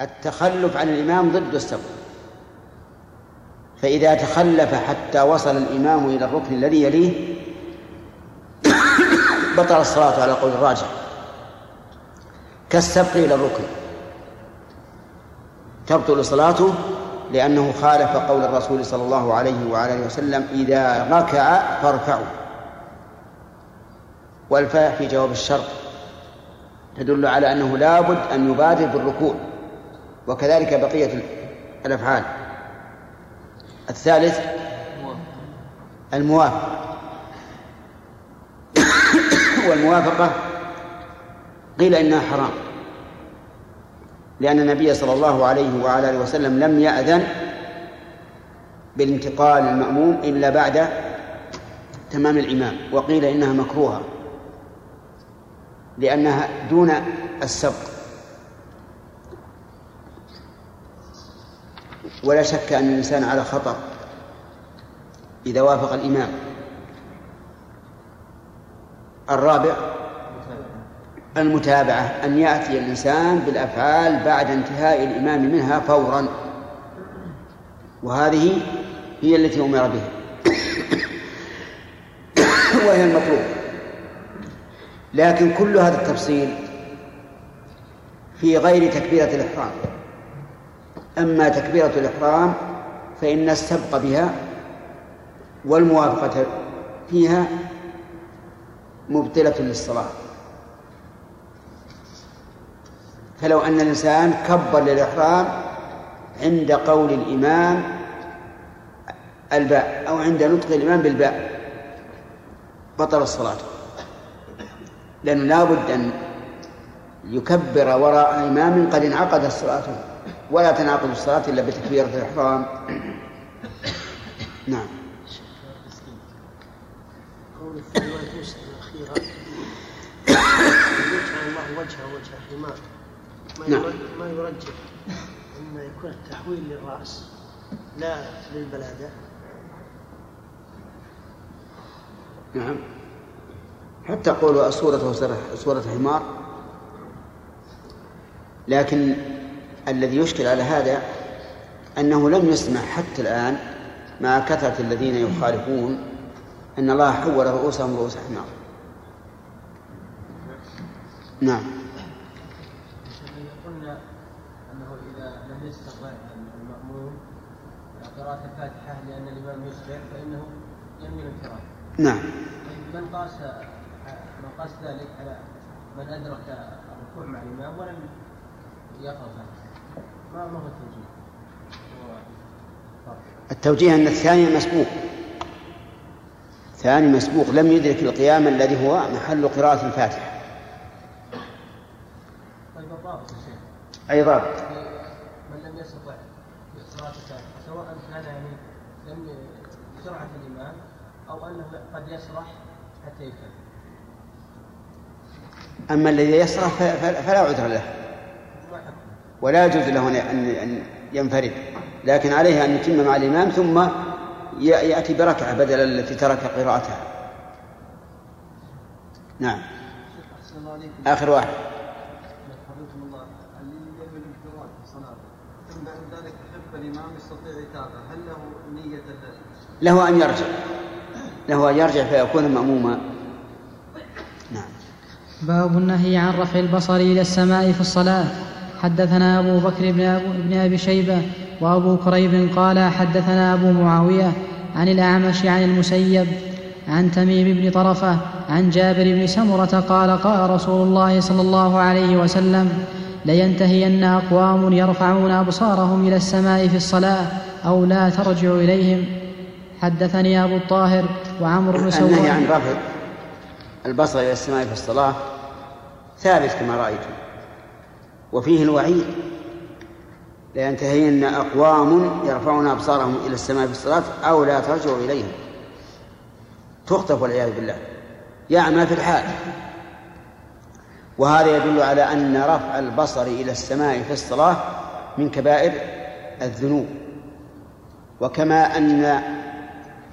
التخلف عن الإمام ضد السبق، فإذا تخلف حتى وصل الإمام إلى الركن الذي يليه بطل الصلاة على قول الراجح، كالسبق إلى الركن تبطل صلاته لأنه خالف قول الرسول صلى الله عليه وآله وسلم: إذا ركع فاركعوا. والفاء في جواب الشرط تدل على أنه لا بد أن يبادر بالركوع، وكذلك بقية الأفعال. الثالث الموافقة، والموافقة قيل إنها حرام لأن النبي صلى الله عليه وآله وسلم لم يأذن بالانتقال المأموم إلا بعد تمام الإمام، وقيل إنها مكروهة لأنها دون السبق. ولا شك أن الإنسان على خطأ إذا وافق الإمام. الرابع المتابعة، أن يأتي الإنسان بالأفعال بعد انتهاء الإمام منها فورا، وهذه هي التي أمر بها وهي المطلوب. لكن كل هذا التفصيل في غير تكبيرة الإحرام. أما تكبيرة الإحرام فإن السبق بها والموافقة فيها مبطلة للصلاة. فلو أن الإنسان كبر للإحرام عند قول الإمام الباء أو عند نطق الإمام بالباء بطل الصلاة، لأنه لا بد أن يكبر وراء إمام قد انعقد الصلاة، ولا تنعقد الصلاة إلا بتكبيرة الإحرام. نعم. قول في رواية مسلم الأخيرة: يجعل الله وجه حمار، ما يرجح أن يكون التحويل للرأس لا للبلادة. نعم، حتى قولوا صورة حمار. لكن الذي يشكل على هذا أنه لم يسمع حتى الآن مع كثرة الذين يخالفون أن الله حول رؤوسهم رؤوس حمار. نعم. قلنا أنه إذا لم يستطع المأموم قراءة الفاتحة لأن الإمام يسبح فإنه ينوي القراءة. نعم. من قاس ذلك على من أدرك الركوع مع الإمام ولم يقرأ ما هو التوجيه؟ التوجيه أن الثاني مسبوق، لم يدرك القيام الذي هو محل قراءة الفاتحة. طيب الضابط يا شيخ؟ أي ضابط؟ من لم يستطع قراءة الفاتحة سواء كان لم يشرح الإمام أو أنه قد يشرح حتى يفهم. أما الذي يشرح فلا عذر له ولا يجوز له أن ينفرد، لكن عليه أن يتم مع الإمام ثم يأتي بركعة بدل التي ترك قراءتها. نعم. آخر واحد. ثم بعد ذلك يحب الإمام يستطيع يتابع، هل له نية له أن يرجع؟ فيكون مأموما. نعم. باب النهي عن رفع البصر إلى السماء في الصلاة. حدثنا أبو بكر بن أبي شيبة وأبو كريب قال حدثنا أبو معاوية عن الأعمش عن المسيب عن تميم بن طرفة عن جابر بن سمرة قال قال رسول الله صلى الله عليه وسلم: لينتهين أقوام يرفعون أبصارهم إلى السماء في الصلاة أو لا ترجع إليهم. حدثني أبو الطاهر وعمرو بن سواد. النهي عن رفع البصر إلى السماء في الصلاة ثابت كما رأيتم، وفيه الوعيد: لينتهين أقوام يرفعون أبصارهم إلى السماء في الصلاة أو لا ترجع إليهم. تخطف والعياذ بالله، يعمى في الحال. وهذا يدل على أن رفع البصر إلى السماء في الصلاة من كبائر الذنوب، وكما أن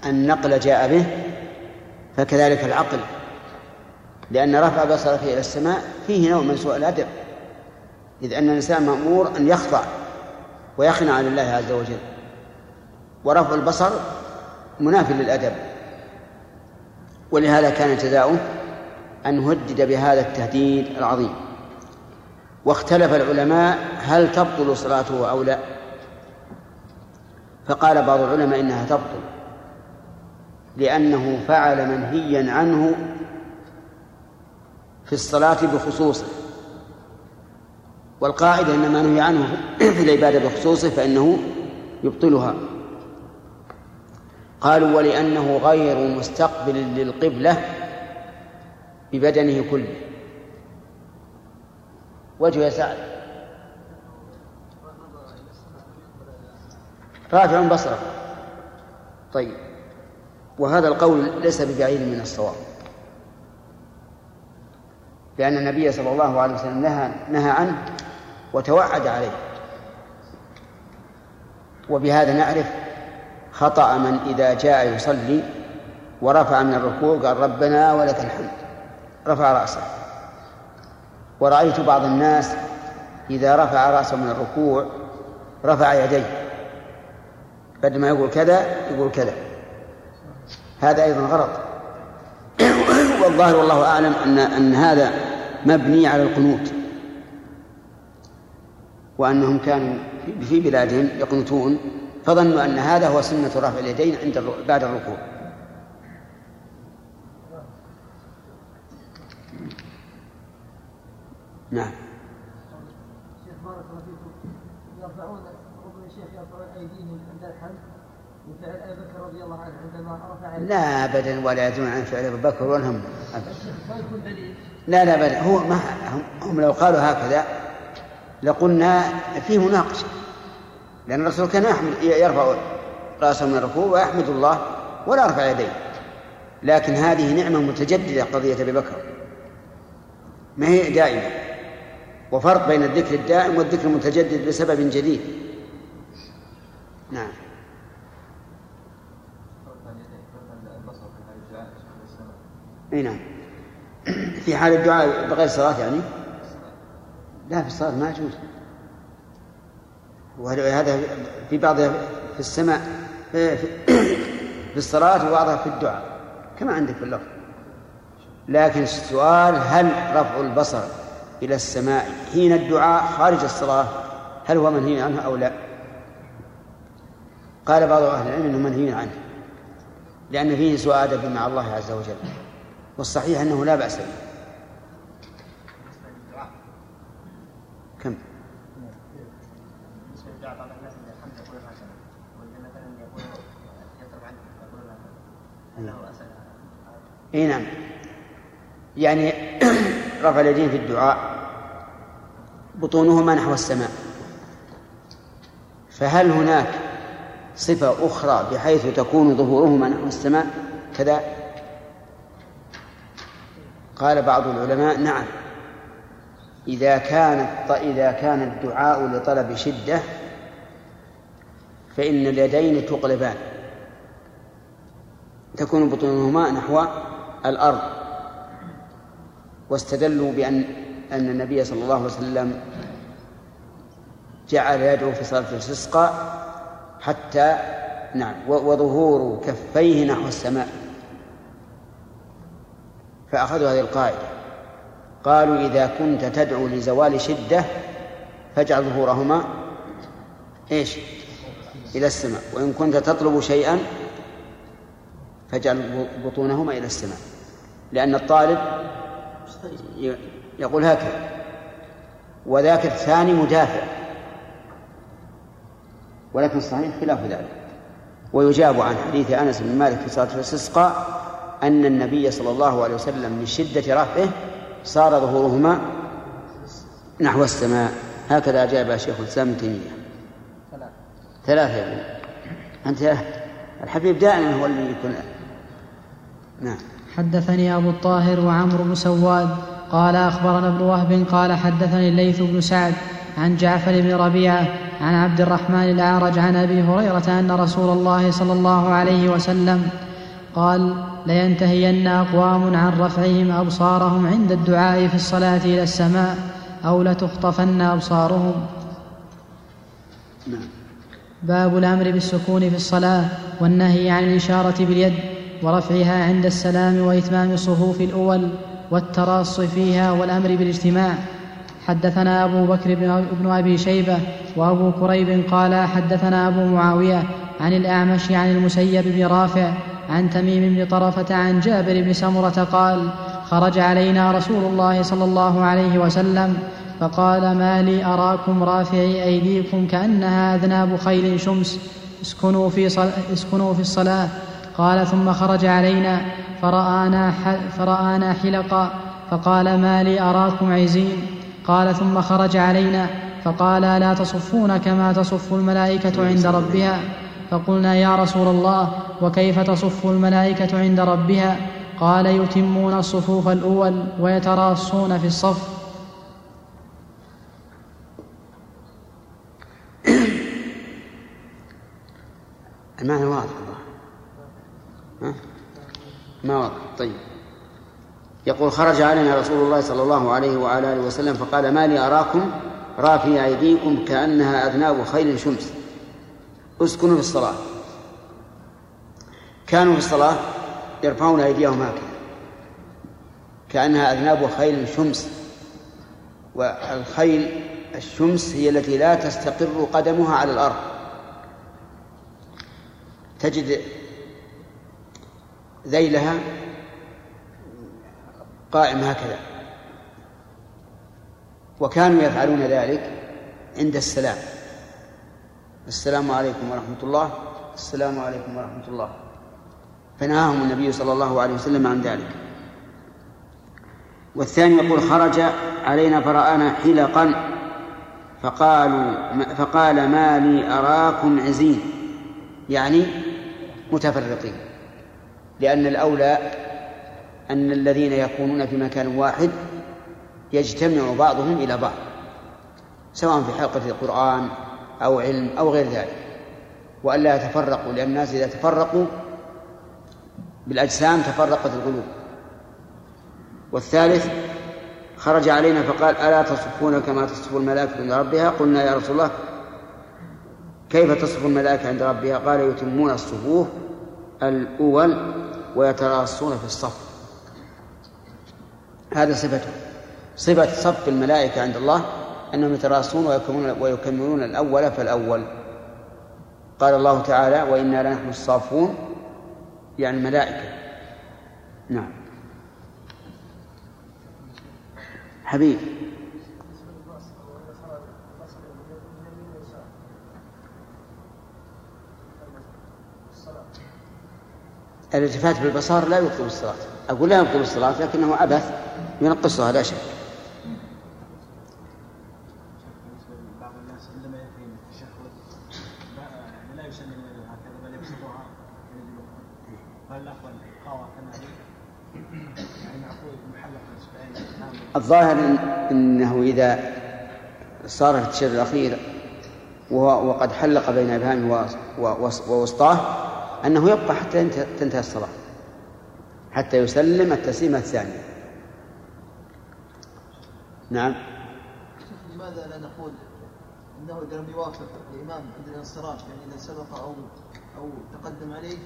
النقل جاء به فكذلك العقل، لأن رفع بصرك إلى السماء فيه نوع من سوء الأدب، إذ أن الإنسان مأمور أن يخضع ويخنع عن الله عز وجل، ورفع البصر مناف للأدب، ولهذا كان جزاؤه أن هدد بهذا التهديد العظيم. واختلف العلماء هل تبطل صلاته أو لا، فقال بعض العلماء إنها تبطل لأنه فعل منهيا عنه في الصلاة بخصوصه، والقاعدة إن ما نهي عنه في العبادة بخصوصه فإنه يبطلها. قالوا ولأنه غير مستقبل للقبلة ببدنه كله. وجه سعد رافع بصره. طيب، وهذا القول ليس ببعيد من الصواب، لأن النبي صلى الله عليه وسلم نهى عنه وتوعد عليه، وبهذا نعرف خطأ من إذا جاء يصلي ورفع من الركوع قال ربنا ولك الحمد، رفع رأسه. ورأيت بعض الناس إذا رفع رأسه من الركوع رفع يديه، بدل ما يقول كذا يقول كذا، هذا أيضا غلط. والظاهر والله أعلم أن هذا مبني على القنوت، وأنهم كانوا في بلادهم يقنطون فظنوا أن هذا هو سنة رفع اليدين بعد الركوع. نعم. شيخ بارك الله فيكم، يرفعون شيخ يرفعون أيديهم عند الحمد وفعل أبي بكر رضي الله عنه عندما رفع. لا أبدا، ولا يدرون عن فعل أبي بكر ولهم أبدا. لا أبدا، هو ما هم لو قالوا هكذا لقلنا فيه مناقشة، لأن الرسول كان يرفع رأسه من الركوع ويحمد الله ولا يرفع يديه، لكن هذه نعمة متجددة قضية أبي بكر، ما هي دائمة، وفرق بين الذكر الدائم والذكر المتجدد بسبب جديد. نعم. أي نعم، في حال الدعاء بغير الصلاة يعني لا، في الصلاة ما يجوز، وهذا في بعضها في السماء في الصلاة وبعضها في الدعاء كما عندك في اللفظ. لكن السؤال هل رفع البصر إلى السماء حين الدعاء خارج الصلاة هل هو منهي عنه أو لا؟ قال بعض أهل العلم أنه منهي عنه لأن فيه سوء أدب مع الله عز وجل، والصحيح أنه لا بأس به. كم؟ اي نعم، يعني رفع اليدين في الدعاء بطونهما نحو السماء، فهل هناك صفة أخرى بحيث تكون ظهورهما نحو السماء كذا؟ قال بعض العلماء نعم، إذا كان الدعاء لطلب شدة فإن اليدين تقلبان تكون بطونهما نحو الأرض. واستدلوا بأن النبي صلى الله عليه وسلم جعل يده في صلاة الاستسقاء حتى نعم وظهور كفيه نحو السماء، فأخذوا هذه القاعدة، قالوا إذا كنت تدعو لزوال شدة فاجعل ظهورهما إيش إلى السماء، وإن كنت تطلب شيئا فاجعل بطونهما إلى السماء، لأن الطالب يقول هكذا وذاك الثاني مدافع، ولكن الصحيح خلاف ذلك. ويجاب عن حديث أنس بن مالك في صلاة الاستسقاء أن النبي صلى الله عليه وسلم من شدة رفعه صار ظهورهما نحو السماء. هكذا أجاب شيخ الإسلام ابن تيمية. ثلاثة يا ابني أنت الحبيب دائما هو اللي يكون. نعم. حدثني أبو الطاهر وعمرو بن سواد قال أخبرنا ابن وهب قال حدثني الليث بن سعد عن جعفر بن ربيعة عن عبد الرحمن الأعرج عن أبي هريرة أن رسول الله صلى الله عليه وسلم قال لينتهين أقوام عن رفعهم أبصارهم عند الدعاء في الصلاة إلى السماء أو لتخطفن أبصارهم. باب الأمر بالسكون في الصلاة والنهي عن الإشارة باليد ورفعها عند السلام وإتمام الصفوف الأول والتراص فيها والأمر بالاجتماع. حدثنا أبو بكر بن أبي شيبة وأبو كريب قال حدثنا أبو معاوية عن الأعمش عن المسيب بن رافع عن تميم بن طرفة عن جابر بن سمرة قال خرج علينا رسول الله صلى الله عليه وسلم فقال ما لي أراكم رافعي أيديكم كأنها أذناب خيل شمس اسكنوا في الصلاة. قال ثم خرج علينا فرآنا حلقا فقال ما لي أراكم عزين. قال ثم خرج علينا فقال لا تصفون كما تصف الملائكة عند ربها. فقلنا يا رسول الله وكيف تصف الملائكة عند ربها؟ قال يتمون الصفوف الأول ويتراصون في الصف. المعنى واضح ما واضح. طيب يقول خرج علينا رسول الله صلى الله عليه وعلى آله وسلم فقال ما لي أراكم رافعي أيديكم كأنها أذناب خيل شمس اسكنوا في الصلاة. كانوا في الصلاة يرفعون أيديهم هكذا كأنها أذناب خيل شمس، والخيل الشمس هي التي لا تستقر قدمها على الأرض. تجد ذيلها قائم هكذا، وكانوا يفعلون ذلك عند السلام. السلام عليكم ورحمة الله، السلام عليكم ورحمة الله، فنهاهم النبي صلى الله عليه وسلم عن ذلك. والثاني يقول خرج علينا فرآنا حلقا فقال ما لي أراكم عزين، يعني متفرقين، لأن الأولى أن الذين يكونون في مكان واحد يجتمع بعضهم إلى بعض، سواء في حلقة القرآن أو علم أو غير ذلك، وألا يتفرقوا، لأن الناس إذا تفرقوا بالأجسام تفرقت القلوب. والثالث خرج علينا فقال ألا تصفون كما تصف الملائكة عند ربها؟ قلنا يا رسول الله كيف تصف الملائكة عند ربها؟ قال يتمون الصفوف الأول ويتراصون في الصف. هذا صفته، صفة صف الملائكة عند الله أنهم يتراصون ويكملون الأول فالأول. قال الله تعالى وإنا لنحن الصافون، يعني الملائكة. نعم حبيب. الالتفات بالبصر لا يبطل الصلاة، أقول لا يبطل الصلاة لكنه عبث ينقصها لا شك. الظاهر أنه إذا صار في التشهد الأخير وقد حلق بين إبهامه ووسطاه أنه يبقى حتى تنتهي الصلاة، حتى يسلم التسليمة الثانية. نعم. لماذا لا نقول أنه إذا لم يوافق الإمام عند الانصراف، يعني إذا سبق أو تقدم عليه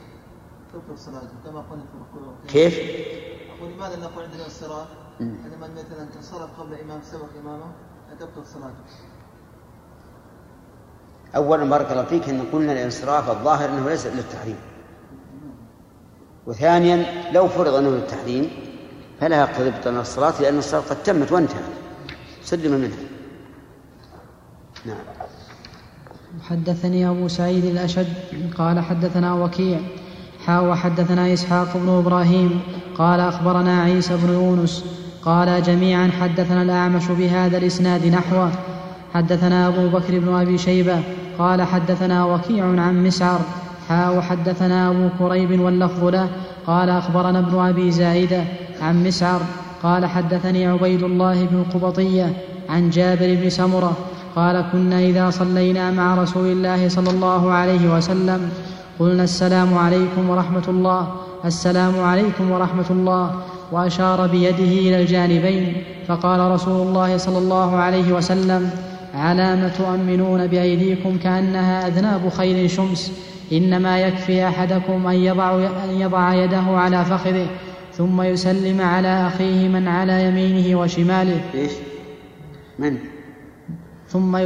تبطل الصلاة كما قلنا في الركوع؟ كيف؟ أقول لماذا لا نقول عند الانصراف عندما مثلا انصرف قبل إمام سبق إمامه تبطل صلاته؟ أولا بارك الله فيك أن قلنا الانصراف الظاهر أنه ليس للتحريم، وثانيا لو فرض أنه للتحريم فلا يقتضي بطلان الصلاة، لأن الصلاة قد تمت وانتهت سلم منها. نعم. حدثني أبو سعيد الأشج قال حدثنا وكيع وحدثنا إسحاق بن إبراهيم قال أخبرنا عيسى بن يونس قال جميعا حدثنا الأعمش بهذا الإسناد نحوه. حدثنا أبو بكر بن أبي شيبة قال حدثنا وكيع عن مسعر وحدثنا أبو كريب واللفظ له قال أخبرنا ابن أبي زائدة عن مسعر قال حدثني عبيد الله بن القبطية عن جابر بن سمرة قال كنا إذا صلينا مع رسول الله صلى الله عليه وسلم قلنا السلام عليكم ورحمة الله، السلام عليكم ورحمة الله، وأشار بيده إلى الجانبين، فقال رسول الله صلى الله عليه وسلم: على ما تؤمنون بأيديكم كأنها أذناب خيل شمس، إنما يكفي أحدكم أن يضع يده على فخذه ثم يسلم على أخيه من على يمينه وشماله ثم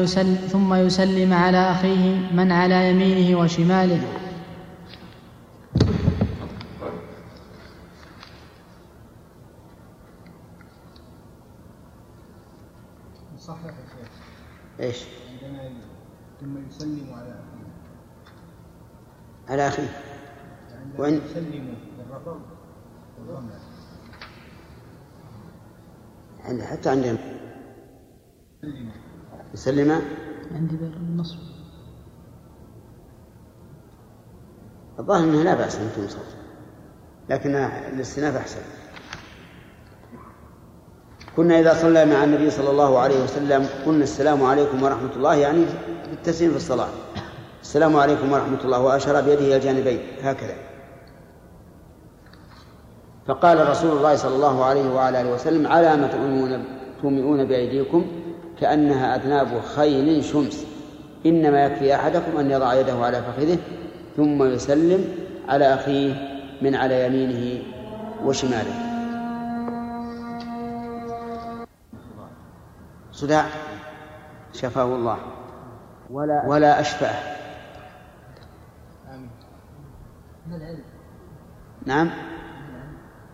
يسلم على أخيه من على يمينه وشماله. صحيح ايش؟ عندنا ثم يسلم على أخيه وإن يسلم بالرفع والضم عند حتى عندنا يسلم عندي بالنصب. الظاهر انه لا بأس ان تنصب، لكن الاستئناف احسن. كنا إذا صلى مع النبي صلى الله عليه وسلم قلنا السلام عليكم ورحمة الله، يعني بالتسليم في الصلاة، السلام عليكم ورحمة الله، وأشار بيده إلى الجانبين هكذا. فقال رسول الله صلى الله عليه وعلى آله وسلم: على ما تؤمنون بأيديكم كأنها أذناب خيل شمس، إنما يكفي أحدكم أن يضع يده على فخذه ثم يسلم على أخيه من على يمينه وشماله. صداع شفاه الله ولا أشفاه. نعم،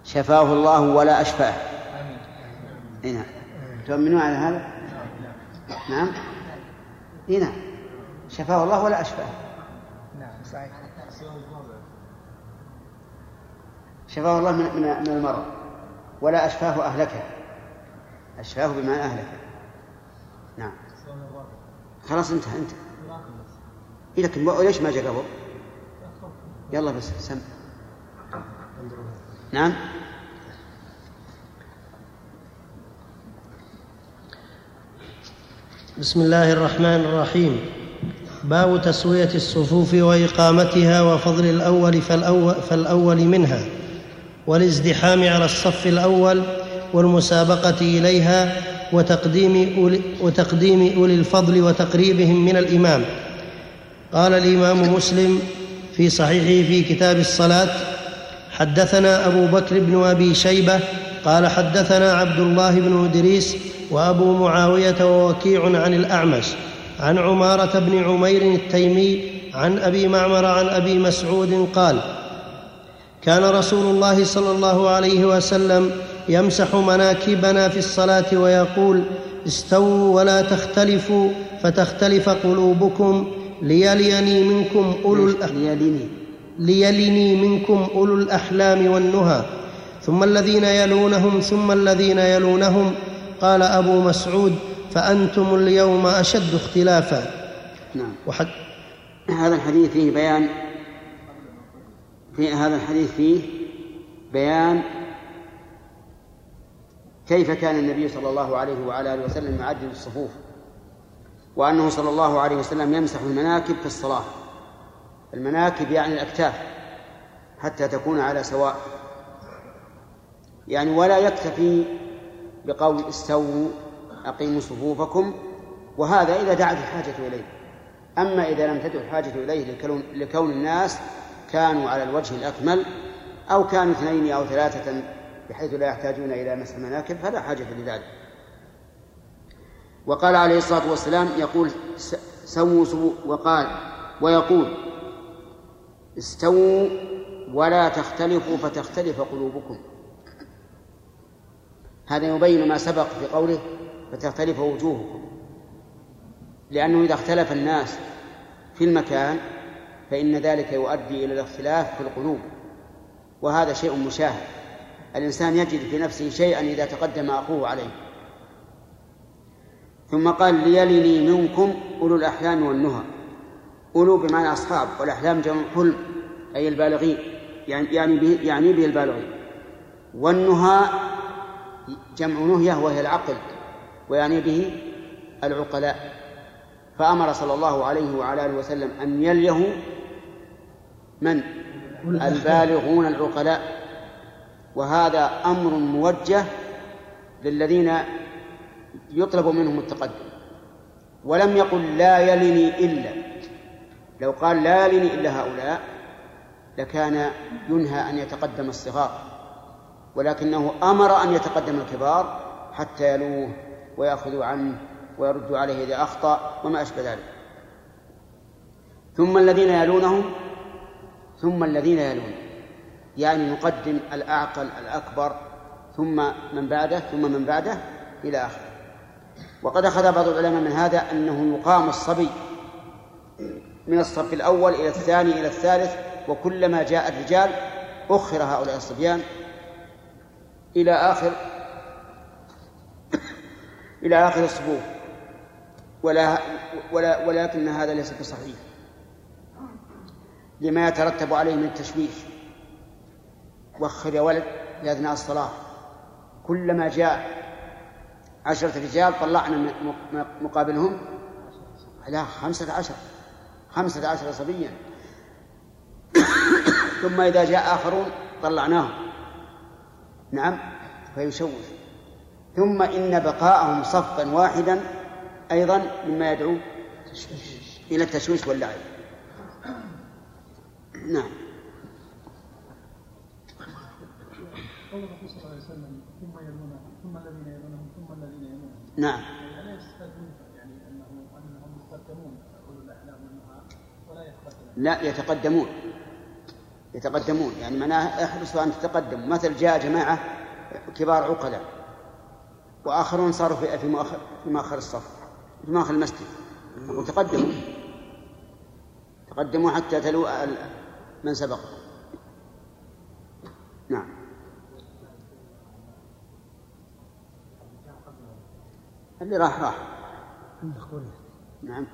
شفاه الله ولا أشفاه. إيه نعم، تؤمنون على هذا؟ نعم، إيه نعم، شفاه الله ولا أشفاه. نعم صحيح، شفاه الله من المرض، ولا أشفاه أهلكه، أشفاه بمعنى أهلكه. نعم خلاص انتهى. انت إيه لكن ليش ما جاء قبل؟ يلا بس سم. نعم، بسم الله الرحمن الرحيم. باب تسوية الصفوف وإقامتها وفضل الأول فالأول منها، والازدحام على الصف الأول والمسابقة إليها، وتقديم أولي الفضل وتقريبهم من الإمام. قال الإمام مسلم في صحيحه في كتاب الصلاة: حدثنا أبو بكر بن أبي شيبة قال حدثنا عبد الله بن إدريس وأبو معاوية ووكيع عن الأعمش عن عمارة بن عمير التيمي عن أبي معمر عن أبي مسعود قال: كان رسول الله صلى الله عليه وسلم يمسح مناكبنا في الصلاة ويقول: استووا ولا تختلفوا فتختلف قلوبكم، ليلني منكم أولو الأحلام والنهى، ثم الذين يلونهم ثم الذين يلونهم. قال أبو مسعود: فأنتم اليوم أشد اختلافا. نعم. هذا الحديث فيه بيان كيف كان النبي صلى الله عليه وعلى آله وسلم يعدل الصفوف، وأنه صلى الله عليه وسلم يمسح المناكب في الصلاة. المناكب يعني الأكتاف حتى تكون على سواء، يعني ولا يكتفي بقول استووا أقيموا صفوفكم، وهذا إذا دعت الحاجة إليه. أما إذا لم تدع الحاجة إليه لكون الناس كانوا على الوجه الأكمل أو كانوا اثنين أو ثلاثة بحيث لا يحتاجون إلى مسح المناكب، فلا حاجة لذلك. وقال عليه الصلاة والسلام يقول: سووا، ويقول: استووا ولا تختلفوا فتختلف قلوبكم. هذا يبين ما سبق في قوله: فتختلف وجوهكم، لأنه إذا اختلف الناس في المكان فإن ذلك يؤدي إلى الاختلاف في القلوب، وهذا شيء مشاهد. الإنسان يجد في نفسه شيئا إذا تقدم أخوه عليه. ثم قال: ليلني منكم أولو الأحلام والنهى. أولو بمعنى أصحاب، والأحلام جمع حلم، أي البالغين، يعني به البالغين. والنهى جمع نهية وهي العقل، ويعني به العقلاء. فأمر صلى الله عليه وعلى آله وسلم أن يليه من؟ البالغون العقلاء. وهذا أمر موجه للذين يطلب منهم التقدم. ولم يقل لا يلني إلا، لو قال لا يلني إلا هؤلاء لكان ينهى أن يتقدم الصغار، ولكنه أمر أن يتقدم الكبار حتى يلوه ويأخذوا عنه ويردوا عليه إذا أخطأ وما أشبه ذلك. ثم الذين يلونهم، ثم الذين يلونهم، يعني نقدم الأعقل الأكبر ثم من بعده ثم من بعده إلى آخره. وقد أخذ بعض العلماء من هذا أنه يقام الصبي من الصف الأول إلى الثاني إلى الثالث، وكلما جاء الرجال أخر هؤلاء الصبيان إلى آخر الصفوف، ولكن هذا ليس بصحيح لما يترتب عليه من التشويش. وخر يا ولد لأثناء الصلاة، كلما جاء 10 رجال طلعنا مقابلهم لا 15 صبيا ثم إذا جاء آخرون طلعناهم، نعم، فيشوش. ثم إن بقاءهم صفا واحدا أيضا مما يدعو إلى التشويش واللعب. نعم. نعم. لا يتقدمون، يعني معناها احرصوا أن تتقدموا. مثل جاء جماعة كبار عقلاء وآخرون صاروا في مؤخر الصف، في مؤخر المسجد، تقدموا حتى تلوء من سبق. نعم. اللي راح. نعم.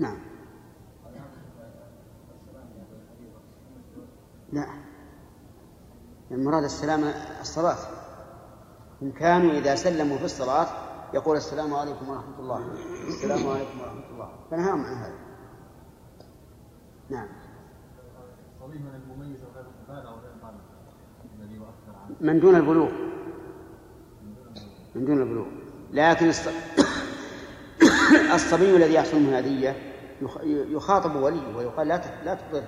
نعم. لا، المراد السلام الصلاة. إن كانوا إذا سلموا في الصلاة يقول السلام عليكم ورحمة الله، السلام عليكم ورحمة الله، فنهاهم عن هذا. نعم. من دون البلوغ، لكن الصبي الذي يحصل منه هدية يخاطب وليه ويقال لا تضر.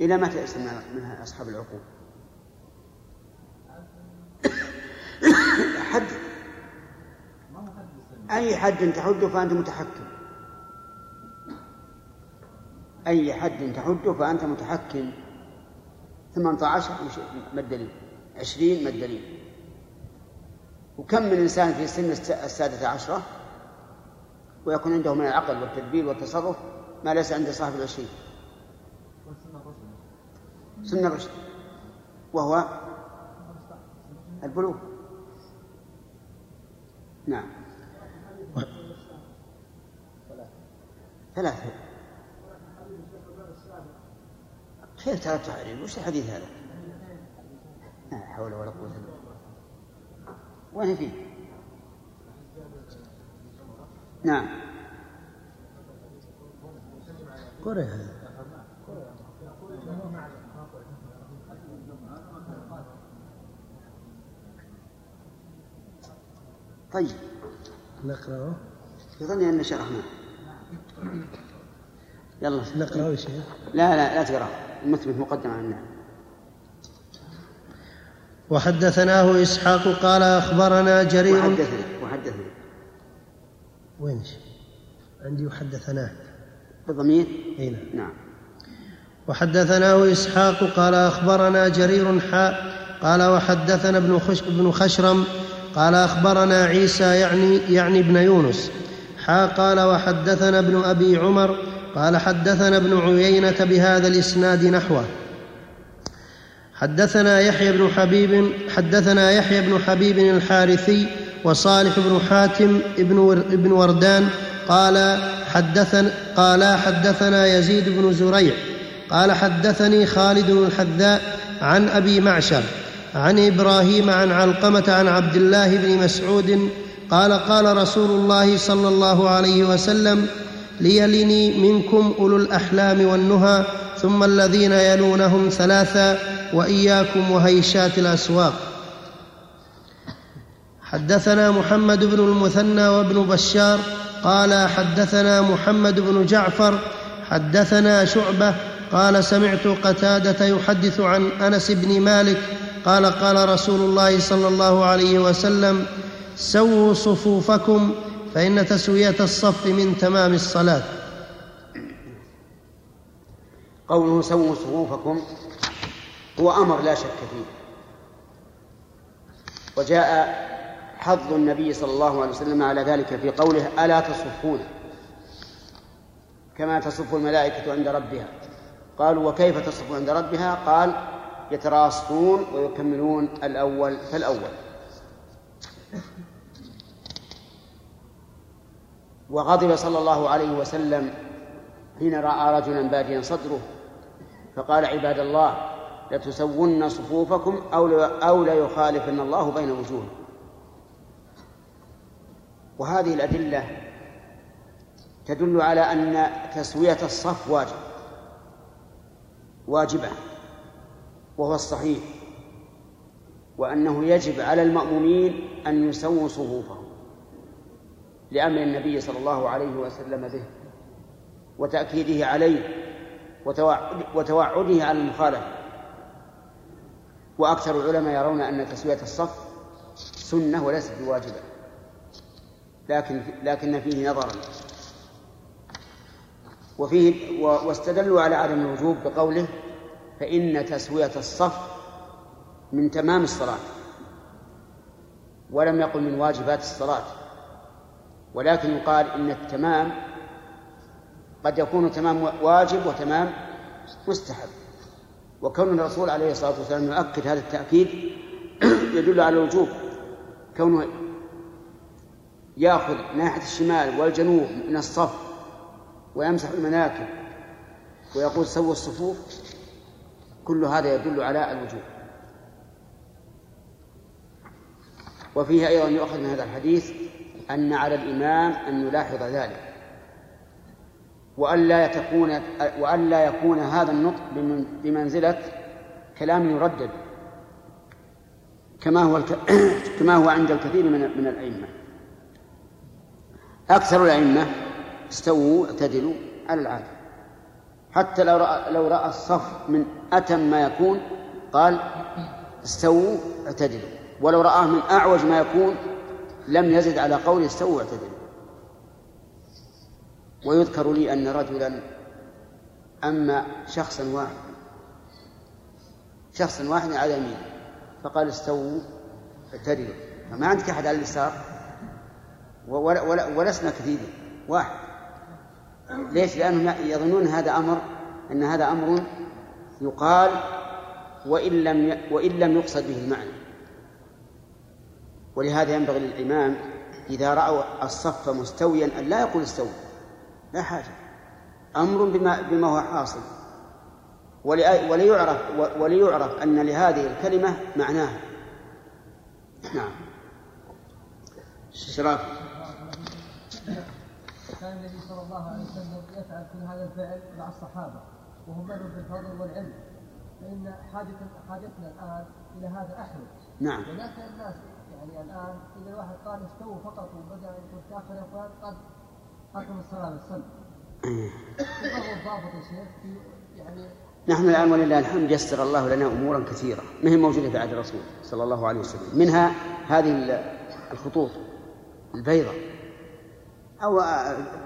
إلى متى يسمى منها أصحاب العقول؟ حد، أي حد تحده فأنت متحكم، أي حد تحده فأنت متحكم. 18 ما الدليل؟ 20 ما الدليل؟ وكم من إنسان في سن 16 ويكون عنده من العقل والتدبير والتصرف ما ليس عند صاحب 20 سن الرشد، وهو البلوغ. نعم. 3 كيف ترى تعريب؟ وش الحديث هذا؟ لا حول ولا قوة إلا بالله. وين فيه؟ نعم. قرئ طيب نقرأه، يظني أن شرحناه. يلا نقرأه يا شيخ. لا تقرأه، المثبت مقدم عن النعم. وحدثناه إسحاق قال أخبرنا جرير. وحدثنا وينش عندي وحدثناه بالضمير. هنا. نعم. وحدثناه إسحاق قال أخبرنا جرير قال وحدثنا ابن خشرم قال أخبرنا عيسى يعني ابن يونس قال وحدثنا ابن أبي عمر قال حدثنا ابن عيينة بهذا الإسناد نحوه. حدثنا يحيى بن حبيب الحارثي وصالح بن حاتم ابن وردان قال حدثنا يزيد بن زريع قال حدثني خالد الحذاء عن أبي معشر عن إبراهيم عن علقمة عن عبد الله بن مسعود قال قال رسول الله صلى الله عليه وسلم ليلني منكم أولو الأحلام والنهى ثم الذين يلونهم ثلاثة وإياكم وهيشات الأسواق. حدثنا محمد بن المثنى وابن بشار قال حدثنا محمد بن جعفر حدثنا شعبة قال سمعت قتادة يحدث عن أنس بن مالك قال قال رسول الله صلى الله عليه وسلم سووا صفوفكم فإن تسوية الصف من تمام الصلاة. قوله سووا صفوفكم هو أمر لا شك فيه، وجاء حظ النبي صلى الله عليه وسلم على ذلك في قوله ألا تصفون كما تصف الملائكة عند ربها. قالوا وكيف تصف عند ربها؟ قال يتراصون ويكملون الأول فالأول. وغضب صلى الله عليه وسلم حين رأى رجلا باديا صدره فقال عباد الله لتسون صفوفكم أو ليخالفن الله بين وجوهكم. وهذه الأدلة تدل على أن تسوية الصف واجبة وهو الصحيح، وأنه يجب على المأمومين أن يسووا صفوفهم لأمر النبي صلى الله عليه وسلم به وتأكيده عليه وتوعده على المخالفة. وأكثر العلماء يرون أن تسوية الصف سنة وليست بواجبة، لكن فيه نظرا، واستدلوا على عدم الوجوب بقوله فإن تسوية الصف من تمام الصلاة، ولم يقل من واجبات الصلاة، ولكن يقال إن التمام قد يكون تمام واجب وتمام مستحب، وكون الرسول عليه الصلاة والسلام يؤكد هذا التأكيد يدل على الوجوب، كونه يأخذ ناحية الشمال والجنوب من الصف ويمسح المناكب ويقول سووا الصفوف، كل هذا يدل على الوجوب. وفيها أيضا يؤخذ من هذا الحديث أن على الإمام أن يلاحظ ذلك، وألا يكون هذا النطق بمنزلة كلام يردد كما هو عند الكثير من الأئمة. أكثر الأئمة استووا اعتدلوا على العادة، حتى لو رأى الصف من أتم ما يكون قال استووا اعتدلوا، ولو رآه من أعوج ما يكون لم يزد على قول استووا اعتدلوا. ويذكر لي أن رجلا أما شخصا واحدا على يمين فقال استووا اعتدلوا، فما عندك أحد على اليسار ولسنا كثيرا، واحد. ليش؟ لأنهم يظنون أن هذا أمر يقال وإن لم يقصد به المعنى. ولهذا ينبغي للإمام إذا رأوا الصف مستويا أن لا يقول استوى، لا حاجة، أمر بما هو حاصل، وليعرف أن لهذه الكلمة معناها. نعم. شراف كان النبي صلى الله عليه وسلم يفعل كل هذا الفعل مع الصحابة وهم أهل بالفضل والعلم، فإن حادثنا الآن إلى هذا أحرج. نعم. ولكن الناس يعني الآن إذا الواحد قال استووا فقط وبدأ يقول تأخر أفراد قد حكم الصلاة بالصلاة. كيف الضابط يا شيخ؟ يعني نحن الآن ولله الحمد يسر الله لنا أمورا كثيرة ما هي موجودة في عهد الرسول صلى الله عليه وسلم، منها هذه الخطوط البيضاء أو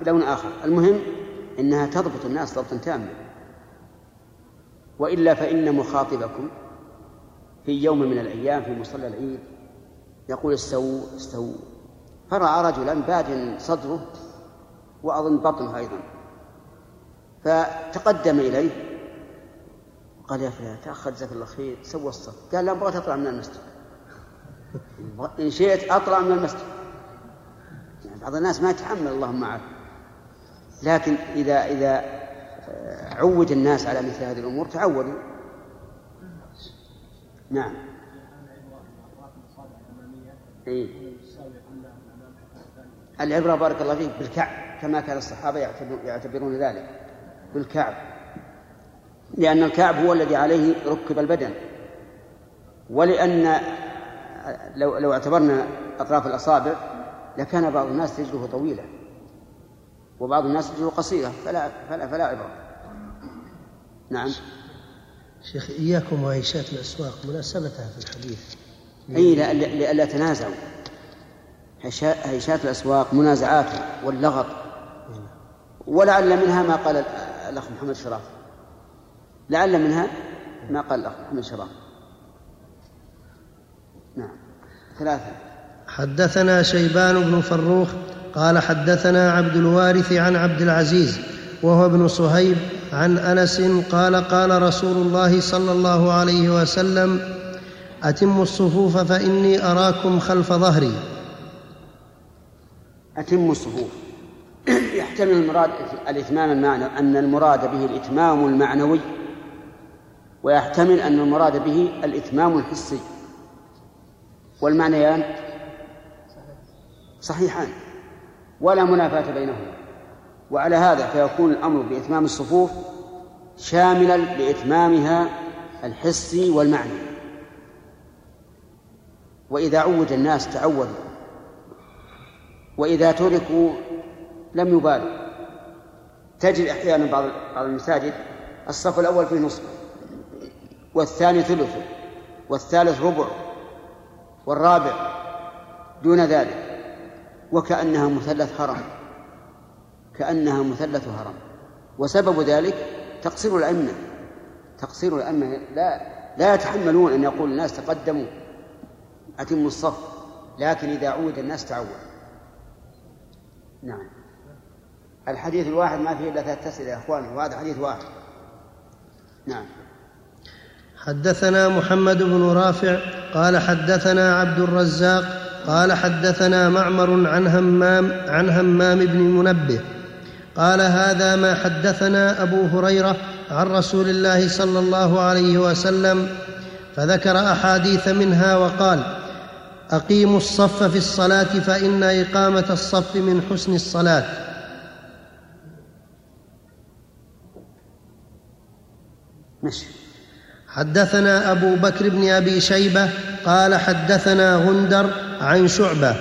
بلون آخر، المهم إنها تضبط الناس ضبطا تاما، وإلا فإن مخاطبكم في يوم من الأيام في مصلى العيد يقول استووا فرأى رجلا باد صدره وأظن بطنه أيضا، فتقدم إليه وقال يا فلان تأخذ جزاك الله خير سوى الصف، قال لا بغيت أطلع من المسجد، إن شئت أطلع من المسجد. بعض الناس ما يتحمل، اللهم معك، لكن إذا عود الناس على مثل هذه الأمور تعودوا. نعم. إيه؟ العبرة بارك الله فيك بالكعب كما كان الصحابة يعتبرون ذلك بالكعب، لأن الكعب هو الذي عليه ركب البدن، ولأن لو اعتبرنا أطراف الأصابع لكان بعض الناس رجله طويلة وبعض الناس رجله قصيرة، فلا عبرة. نعم. شيخ إياكم وعيشات الأسواق مناسبتها في الحديث، أي لألا تنازعوا. هيشات الأسواق منازعاتها واللغط، ولعل منها ما قال الأخ محمد شراف، لعل منها ما قال الأخ محمد شراف. نعم. ثلاثة. حدثنا شيبان بن فروخ قال حدثنا عبد الوارث عن عبد العزيز وهو ابن صهيب عن أنس قال قال رسول الله صلى الله عليه وسلم: أتموا الصفوف فإني أراكم خلف ظهري. أتموا الصفوف يحتمل المراد الإتمام المعنوي، أن المراد به الإتمام المعنوي، ويحتمل أن المراد به الإتمام الحسي، والمعنيان صحيحان ولا منافاة بينهما. وعلى هذا فيكون الأمر بإتمام الصفوف شاملا لإتمامها الحسي والمعنى. وإذا عود الناس تعودوا، وإذا تركوا لم يبالوا. تجد أحيانا بعض المساجد الصف الأول فيه نصف، والثاني ثلثه، والثالث ربعه، والرابع دون ذلك، وكأنها مثلث هرم، كأنها مثلث هرم. وسبب ذلك تقصير الأئمة، تقصير الأئمة لا يتحملون أن يقول الناس تقدموا أتموا الصف، لكن إذا عود الناس تعود. نعم. الحديث الواحد ما فيه إلا 3 أسئلة يا أخواني، وهذا حديث واحد. نعم. حدثنا محمد بن رافع قال حدثنا عبد الرزاق قال حدثنا معمر عن همام بن منبه قال هذا ما حدثنا أبو هريرة عن رسول الله صلى الله عليه وسلم، فذكر أحاديث منها وقال: أقيموا الصف في الصلاة فإن إقامة الصف من حسن الصلاة. حدثنا أبو بكر بن أبي شيبة قال حدثنا غندر عن شعبة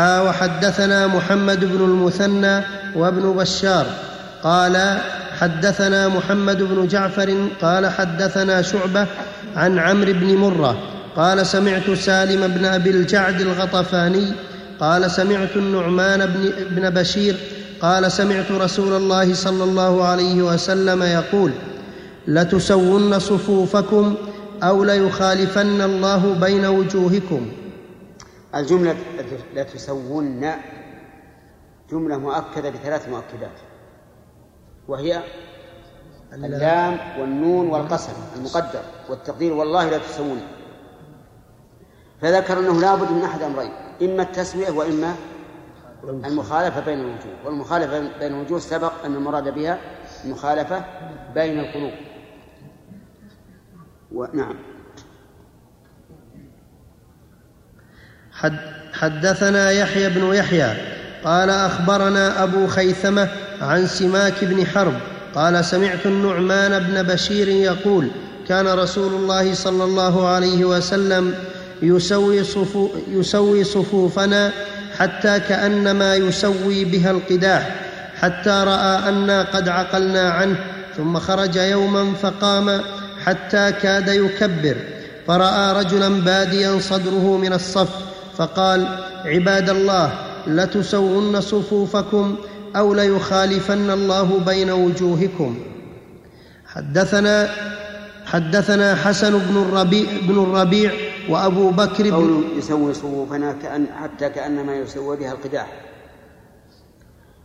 وحدثنا محمد بن المثنى وابن بشار قال حدثنا محمد بن جعفر قال حدثنا شعبة عن عمرو بن مرة قال سمعت سالم بن أبي الجعد الغطفاني قال سمعت النعمان بن بشير قال سمعت رسول الله صلى الله عليه وسلم يقول: لتسون صفوفكم أو ليخالفن الله بين وجوهكم. الجملة لتسون جملة مؤكدة ب3 مؤكدات، وهي اللام والنون والقسم المقدر والتقدير والله لتسون. فذكر أنه لا بد من أحد أمرين، إما التسوية وإما المخالفة بين الوجوه. والمخالفة بين الوجوه سبق أن المراد بها المخالفة بين القلوب. نعم. حدثنا يحيى بن يحيى قال أخبرنا أبو خيثمة عن سماك بن حرب قال سمعت النعمان بن بشير يقول: كان رسول الله صلى الله عليه وسلم يسوي صفوفنا حتى كأنما يسوي بها القداح، حتى رأى أنا قد عقلنا عنه، ثم خرج يوما فقام حتى كاد يكبر، فرأى رجلا باديا صدره من الصف، فقال: عباد الله، لتسون صفوفكم أو ليخالفن الله بين وجوهكم. حدثنا حسن بن الربيع وأبو بكر قول يسوي صفوفنا حتى كأنما يسوي بها القداح.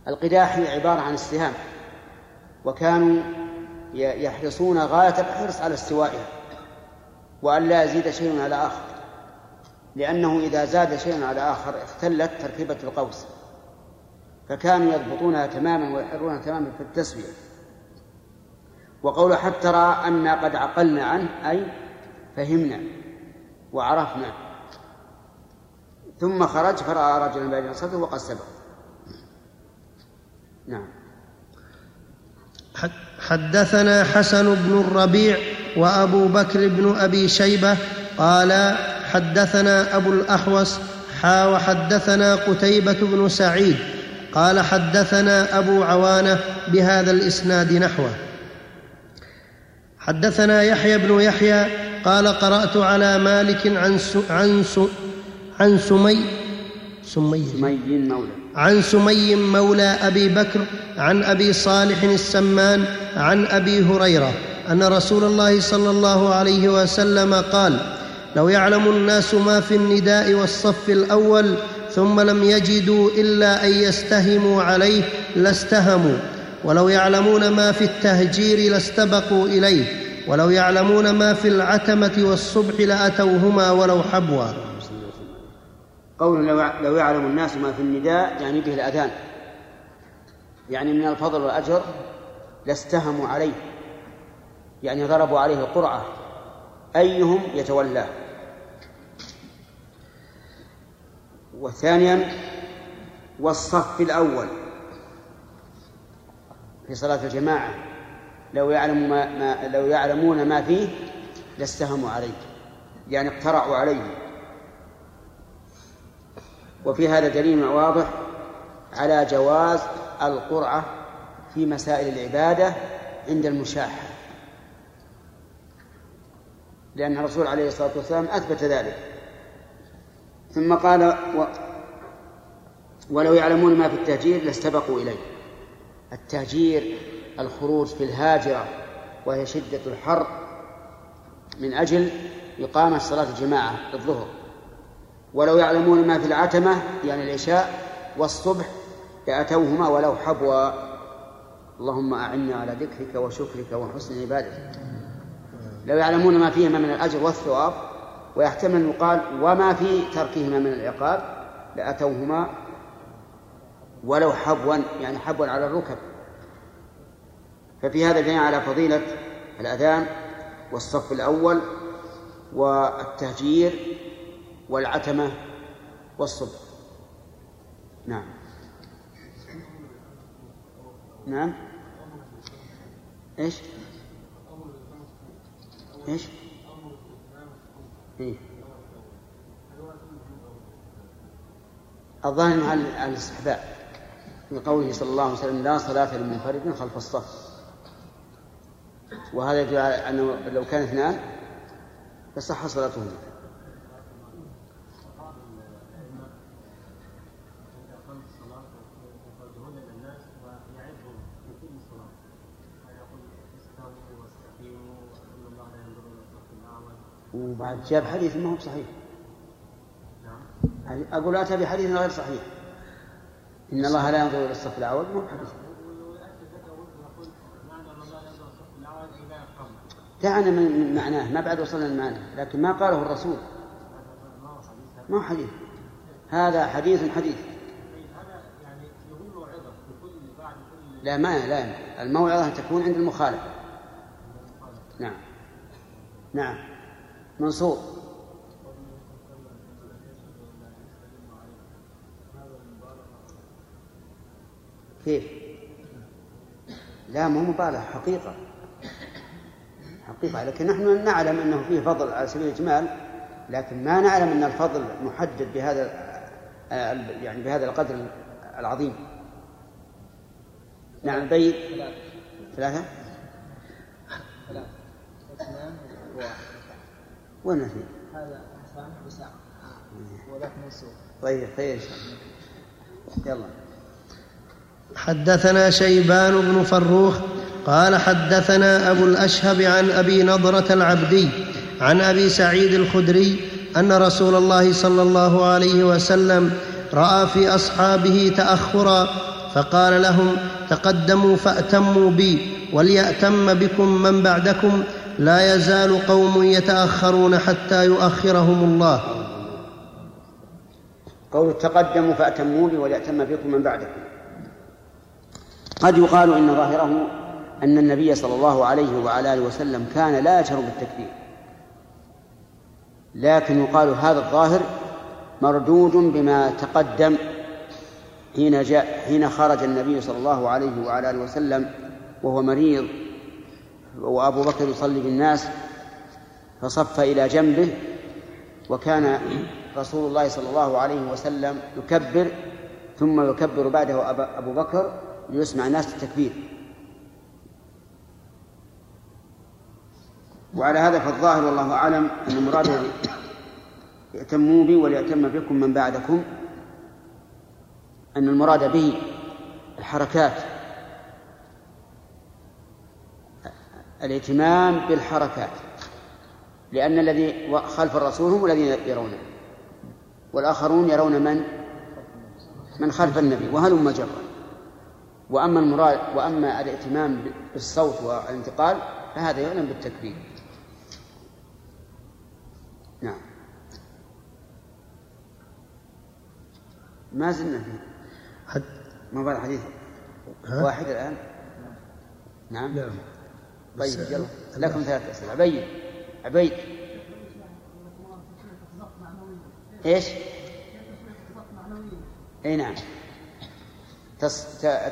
القداح عبارة عن السهام، وكانوا يحرصون غاية الحرص على استوائها وأن لا يزيد شيء على آخر، لأنه إذا زاد شيء على آخر اختلت تركيبة القوس، فكانوا يضبطونها تماما ويحرونها تماما في التسوية. وقول حتى رأى أننا قد عقلنا عنه، أي فهمنا وعرفنا. ثم خرج فرأى رجلا باديا صدره وقد سبق. نعم. حدثنا حسن بن الربيع وأبو بكر بن أبي شيبة قال حدثنا أبو الأحوص وحدثنا قتيبة بن سعيد قال حدثنا أبو عوانة بهذا الإسناد نحوه. حدثنا يحيى بن يحيى قال قرأت على مالك عن سمي مولى أبي بكر عن أبي صالح السمان عن أبي هريرة أن رسول الله صلى الله عليه وسلم قال: لو يعلم الناس ما في النداء والصف الأول ثم لم يجدوا إلا أن يستهموا عليه لاستهموا، ولو يعلمون ما في التهجير لاستبقوا إليه، ولو يعلمون ما في العتمة والصبح لأتوهما ولو حبوا. قول لو يعلم الناس ما في النداء يعني به الأذان، يعني من الفضل والأجر لاستهموا عليه، يعني ضربوا عليه القرعة أيهم يتولاه. وثانيا والصف الأول في صلاة الجماعة، لو يعلمون ما فيه لاستهموا عليه، يعني اقترعوا عليه. وفي هذا دليل واضح على جواز القرعة في مسائل العبادة عند المشاحة، لأن الرسول عليه الصلاة والسلام أثبت ذلك. ثم قال: ولو يعلمون ما في التهجير لاستبقوا إليه. التهجير الخروج في الهاجرة وهي شدة الحر من أجل إقامة صلاة الجماعة الظهر. ولو يعلمون ما في العتمة يعني العشاء والصبح لأتوهما ولو حبوا. اللهم أعنا على ذكرك وشكرك وحسن عبادتك. لو يعلمون ما فيهما من الأجر والثواب، ويحتمل أن يقال وما في تركهما من العقاب لأتوهما ولو حبوا، يعني حبوا على الركب. ففي هذا دليل على فضيلة الأذان والصف الأول والتهجير والعتمة والصبح. نعم. نعم. إيش؟ إيه؟ الظاهر على الاستحباب لقوله صلى الله عليه وسلم: لا صلاة للمنفرد خلف الصف. وهذا يدل على أنه لو كان اثنان فصح صلاتهم. وبعد جاب حديث ما هو صحيح. أقول أتى بحديث غير صحيح. إن الله لا ينظر إلى الصف الأول ما هو حديث. دعنا من معناه، ما بعد وصلنا لمعناه، لكن ما قاله الرسول ما هو حديث. هذا حديث. لا ما لا الموعظة تكون عند المخالفة. نعم. نعم. منصور كيف؟ لا مو مبالغة، حقيقة. لكن نحن نعلم أنه فيه فضل على سبيل الإجمال، لكن ما نعلم أن الفضل محدد بهذا القدر العظيم. نعم. بيت ثلاثة اثنان واحد. هذا حسان وسعد وذاك منصور. طيب يلا. حدثنا شيبان بن فروخ قال حدثنا أبو الأشهب عن أبي نضرة العبدي عن أبي سعيد الخدري أن رسول الله صلى الله عليه وسلم رأى في أصحابه تأخرا فقال لهم: تقدموا فأتموا بي، وليأتم بكم من بعدكم، لا يزال قوم يتأخرون حتى يؤخرهم الله. قول تقدموا فأتموا لي وليأتم بكم من بعدكم، قد يقال إن ظاهره أن النبي صلى الله عليه وعلى آله وسلم كان لا يجهر بالتكبير، لكن يقال هذا الظاهر مردود بما تقدم حين خرج النبي صلى الله عليه وعلى آله وسلم وهو مريض، وأبو بكر يصلي بالناس فصف إلى جنبه، وكان رسول الله صلى الله عليه وسلم يكبر ثم يكبر بعده أبو بكر ليسمع الناس التكبير. وعلى هذا فالظاهر والله أعلم أن المراد ائتموا بي وليأتم بكم من بعدكم، أن المراد به الحركات، الائتمام بالحركات، لأن الذي خلف الرسول هم الذين يرونه، والآخرون يرون من خلف النبي وهلم جرا. وأما المراد وأما الائتمام بالصوت والانتقال فهذا يعلم بالتكبير. نعم، ما زلنا فيه ما بعد حديث واحد الآن. نعم، نعم. طيب يلا لكم ثلاث أسئلة. عبيد ايش؟ اي نعم،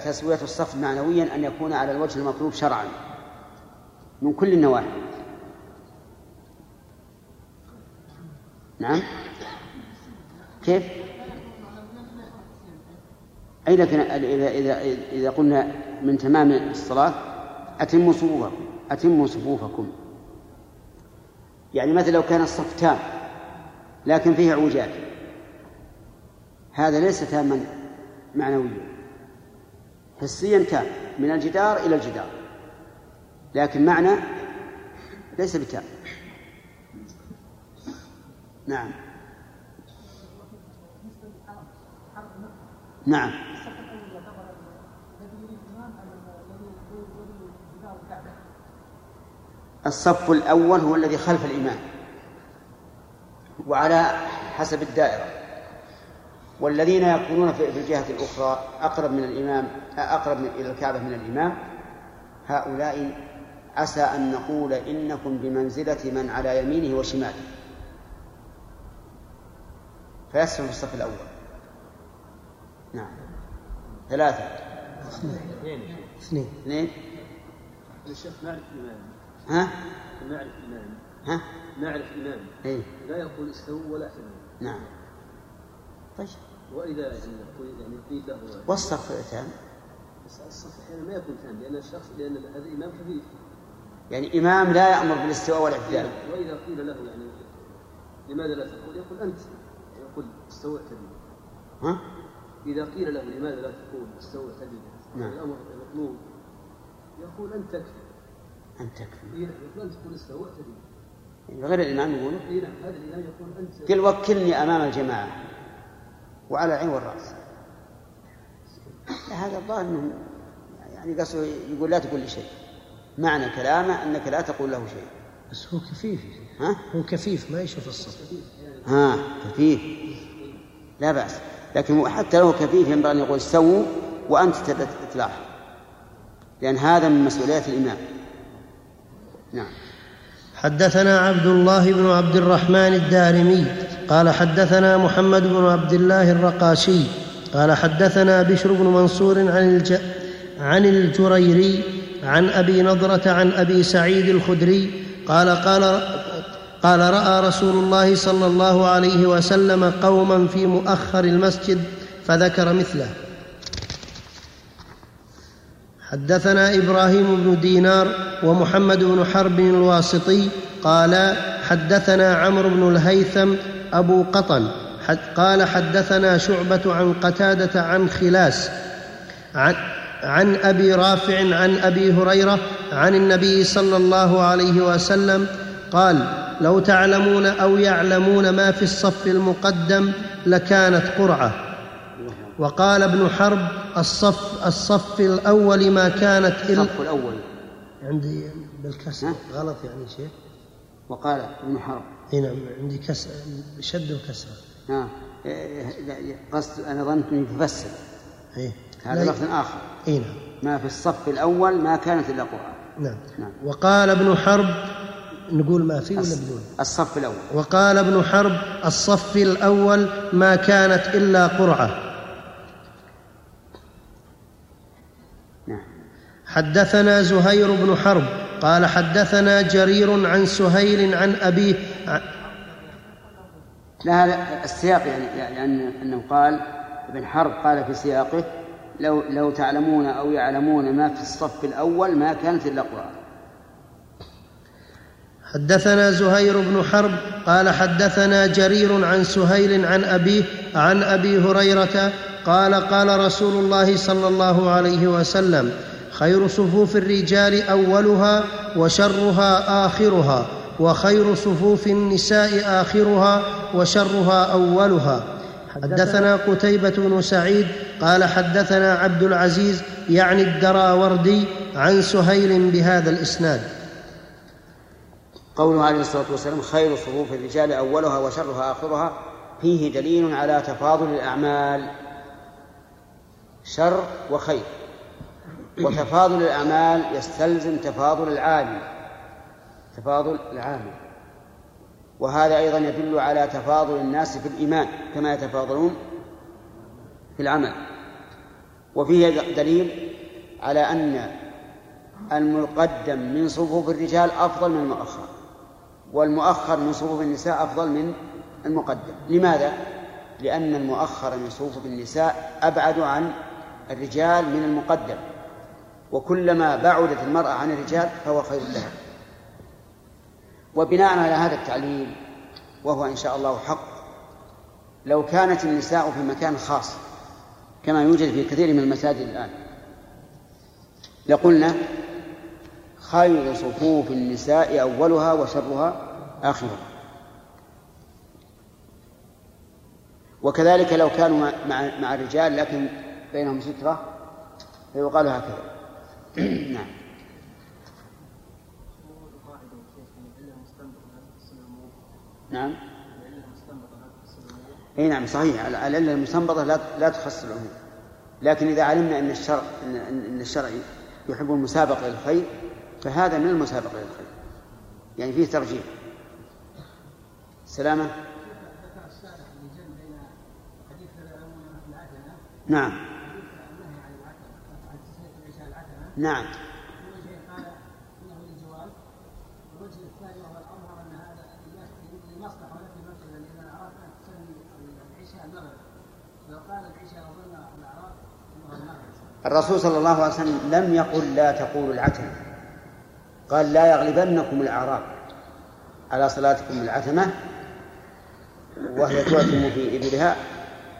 تسوية الصف معنويا أن يكون على الوجه المطلوب شرعا من كل النواحي. نعم، كيف؟ أي لكن إذا قلنا من تمام الصلاة أتموا صفوفكم، يعني مثلا لو كان الصف تام لكن فيه عوجات هذا ليس تاما معنويا، حسيا تام من الجدار إلى الجدار، لكن معنى ليس بتام. نعم، نعم، الصف الأول هو الذي خلف الإمام وعلى حسب الدائرة، والذين يكونون في الجهة الأخرى أقرب من الإمام أقرب إلى الكعبة من الإمام هؤلاء عسى أن نقول إنكم بمنزلة من على يمينه وشماله فيسهم في الصف الأول. نعم، ثلاثة. اثنين. الشيخ معرف الإمام. ها؟ معرف الإمام. ها؟ معرف الإمام. إيه؟ لا يقول استووا ولا اعتدلوا. نعم. طيب. وإذا يعني قيل له. والصف تام. الصف أحيانا ما يكون تام لأن الشخص لأن هذا إمام خفيف. يعني إمام لا يأمر بالاستواء والاعتدال. وإذا قيل له يعني لماذا لا تقول؟ يقول أنت. يقول استوى اعتدل. ها؟ إذا قيل له لماذا لا تقول استوى اعتدل؟ نعم. الأمر المطلوب. يقول أنت تكفي. أنت تكفي. أنت تقول استوى اعتدل. غير الإمام يقول. هذا الإمام يقول أنت. قل وكلني أمام الجماعة وعلى العين والرأس. هذا الظاهر أنه يعني قصده يقول لا تقول لي شيء، معنى كلامه أنك لا تقول له شيء. بس هو كفيف. ها؟ هو كفيف ما يشوف الصف. ها، كفيف لا بأس، لكن حتى لو كفيف ينبغي أن يقول سووا وأنت تلاحظ، لأن هذا من مسؤوليات الإمام. نعم. حدثنا عبد الله بن عبد الرحمن الدارمي قال حدثنا محمد بن عبد الله الرقاشي قال حدثنا بشر بن منصور عن الجريري عن أبي نضرة عن أبي سعيد الخدري قال رأى رسول الله صلى الله عليه وسلم قوما في مؤخر المسجد فذكر مثله. حدثنا إبراهيم بن دينار ومحمد بن حرب الواسطي قال حدثنا عمرو بن الهيثم أبو قطن قال حدثنا شعبة عن قتادة عن خلاس عن أبي رافع عن أبي هريرة عن النبي صلى الله عليه وسلم قال لو تعلمون أو يعلمون ما في الصف المقدم لكانت قرعة. وقال ابن حرب الصف الأول ما كانت الصف الأول عندي بالكسر غلط يعني شيء. وقال ابن حرب هنا عندي كسر شد وكسر. نعم قصد أنا ظننت أنه يفسر هذا لفظ آخر. هنا ما في الصف الأول ما كانت إلا قرعة. نعم. وقال ابن حرب نقول ما فيه ولا بدون؟ الصف الأول. وقال ابن حرب الصف الأول ما كانت إلا قرعة. حدثنا زهير بن حرب قال حدثنا جرير عن سهيل عن أبيه. لا هذا السياق يعني أنه قال ابن حرب قال في سياقه لو تعلمون أو يعلمون ما في الصف الأول ما كانت إلا قرعة. حدثنا زهير بن حرب قال حدثنا جرير عن سهيل عن أبيه عن أبي هريرة قال قال رسول الله صلى الله عليه وسلم خير صفوف الرجال أولها وشرها آخرها وخير صفوف النساء آخرها وشرها أولها. حدثنا قتيبة بن سعيد قال حدثنا عبد العزيز يعني الدراوردي عن سهيل بهذا الإسناد. قوله عليه الصلاة والسلام خير صفوف الرجال أولها وشرها آخرها فيه دليل على تفاضل الأعمال شر وخير، وتفاضل الأعمال يستلزم تفاضل العامل وهذا أيضا يدل على تفاضل الناس في الإيمان كما يتفاضلون في العمل. وفيه دليل على أن المقدم من صفوف الرجال أفضل من المؤخر، والمؤخر من صفوف النساء أفضل من المقدم. لماذا؟ لأن المؤخر من صفوف النساء أبعد عن الرجال من المقدم، وكلما بعدت المرأة عن الرجال فهو خير لها. وبناء على هذا التعليل، وهو إن شاء الله حق، لو كانت النساء في مكان خاص كما يوجد في كثير من المساجد الآن لقلنا خير صفوف النساء أولها وشرها آخرها. وكذلك لو كانوا مع الرجال لكن بينهم سترة فيقال هكذا. نعم. نعم صحيح، العلة المستنبطة لا تخص العموم، لكن إذا علمنا أن الشرع يحب المسابقة للخير فهذا من المسابقة للخير، يعني فيه ترجيح. سلامة. نعم نعم الرسول صلى الله عليه وسلم لم يقل لا تقول العتمة، قال لا يغلبنكم الأعراب على صلاتكم العتمة وهي تعتم في إبلها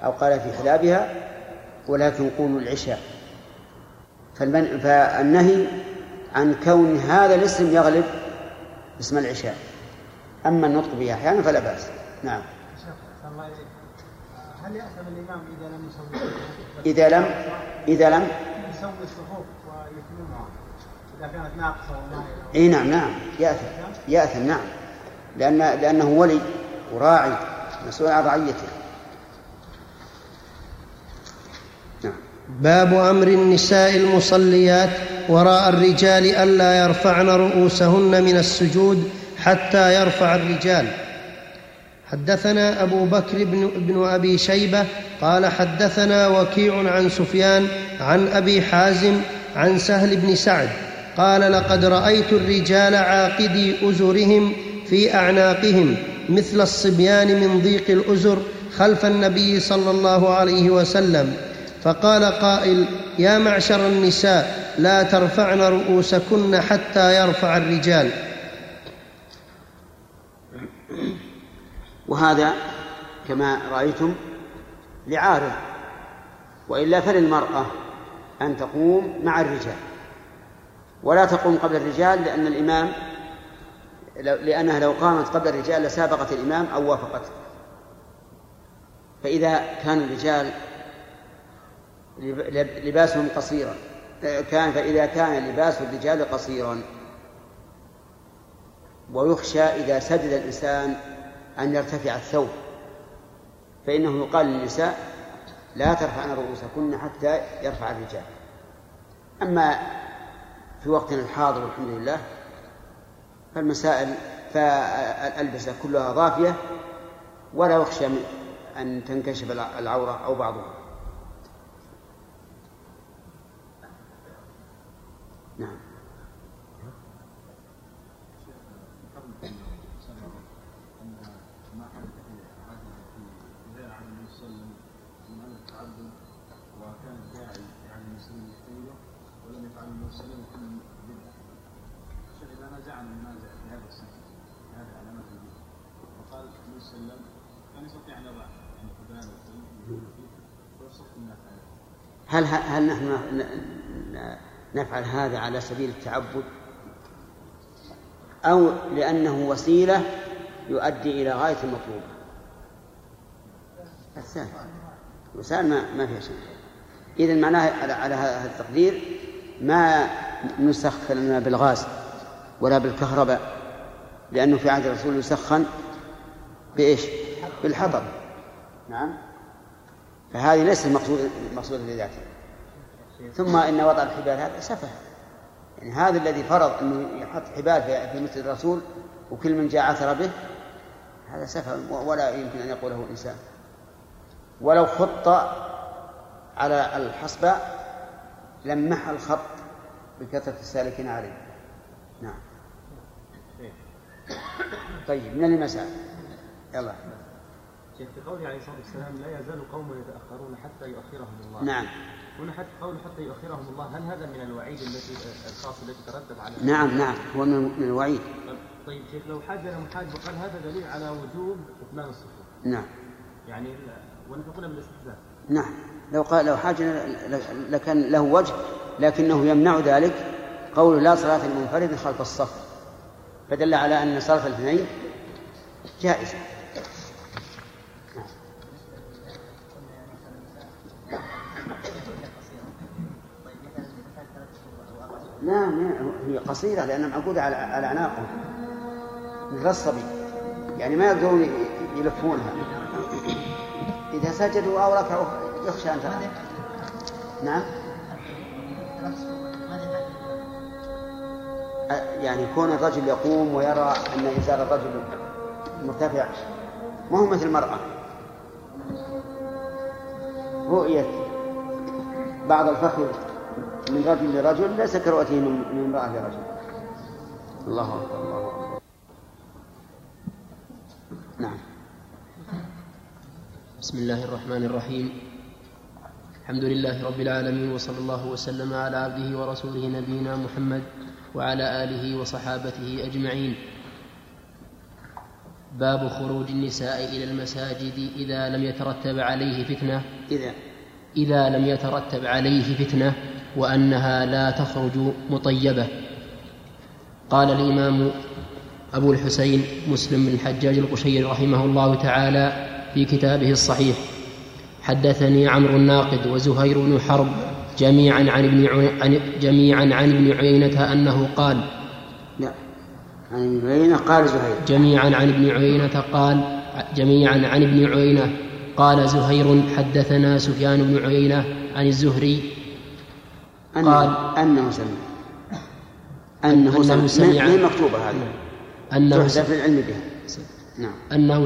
أو قال في حلابها، ولكن قولوا العشاء. فالنهي عن كون هذا الاسم يغلب اسم العشاء، أما النطق به أحيانا فلا بأس. نعم. هل يأثم الإمام إذا لم يسوي الصفوف ويتممها إذا كانت ناقصة؟ إيه نعم يأثم نعم، لأنه ولي وراعي مسؤول عن رعيته. نعم. باب أمر النساء المصليات وراء الرجال ألا يرفعن رؤوسهن من السجود حتى يرفع الرجال. حدثنا أبو بكر بن أبي شيبة قال حدثنا وكيع عن سفيان عن أبي حازم عن سهل بن سعد قال لقد رأيت الرجال عاقدي أزرهم في أعناقهم مثل الصبيان من ضيق الأزر خلف النبي صلى الله عليه وسلم، فقال قائل يا معشر النساء لا ترفعن رؤوسكن حتى يرفع الرجال. وهذا كما رأيتم لعارض، وإلا فللمرأة أن تقوم مع الرجال ولا تقوم قبل الرجال، لأن الإمام لأنها لو قامت قبل الرجال لسابقت الإمام أو وافقته. فإذا كان الرجال لباسهم قصيرا فإذا كان لباس الرجال قصيرا ويخشى إذا سجد الإنسان أن يرتفع الثوب فإنه يقال للنساء لا ترفعن رؤوسكن حتى يرفع الرجال. أما في وقتنا الحاضر الحمد لله فالمسائل فالألبسة كلها ضافية ولا يخشى أن تنكشف العورة أو بعضها. نعم. هل نحن نفعل هذا على سبيل التعبد أو لأنه وسيلة يؤدي إلى غاية المطلوبة؟ السائل ما فيها شيء. إذن معناه على هذا التقدير ما نسخن لنا بالغاز ولا بالكهرباء، لأنه في عهد الرسول يسخن بإيش؟ بالحطب. نعم. فهذه ليس المقصود لذاته. ثم إن وضع الحبال هذا سفه، يعني هذا الذي فرض أنه يحط حبال في مثل الرسول وكل من جاء عثر به، هذا سفه ولا يمكن أن يقوله إنسان. ولو خط على الحصبة لمح الخط بكثرة السالكين عليه. نعم. طيب، من المساء يلا. في قوله عليه الصلاة والسلام لا يزال قوم يتأخرون حتى يؤخرهم الله. نعم. هنا قول حتى يؤخرهم الله، هل هذا من الوعيد الخاص التي تردد على؟ نعم، هو من الوعيد. طيب شيخ، لو حاجة محاج وقال هذا دليل على وجوب إتمام الصفوف. نعم. يعني ونفقنا من الاستحباب. نعم. لو حاجة لكان له وجه، لكنه يمنع ذلك قوله لا صلاة المنفرد خلف الصف، فدل على أن صلاة الاثنين جائزة. نعم، هي قصيرة لأنها معقودة على أعناقهم مثل الصبي، يعني ما يقدرون يلفونها. إذا سجدوا أو ركعوا يخشى أن ترى. نعم، يعني كون الرجل يقوم ويرى أن إزار الرجل مرتفع، ما هو مثل المرأة. رؤية بعض الفخر من رجل لرجل ليس كرؤيته من امرأة لرجل. الله أكبر، الله أكبر. نعم. بسم الله الرحمن الرحيم. الحمد لله رب العالمين، وصلى الله وسلم على عبده ورسوله نبينا محمد وعلى آله وصحابته أجمعين. باب خروج النساء إلى المساجد إذا لم يترتب عليه فتنة إذا لم يترتب عليه فتنة، وأنها لا تخرج مطيبة. قال الإمام أبو الحسين مسلم بن الحجاج القشيري رحمه الله تعالى في كتابه الصحيح: حدثني عمرو الناقد وزهير بن حرب جميعا عن ابن عيينة قال زهير: حدثنا سفيان بن عيينة عن الزهري قال أنه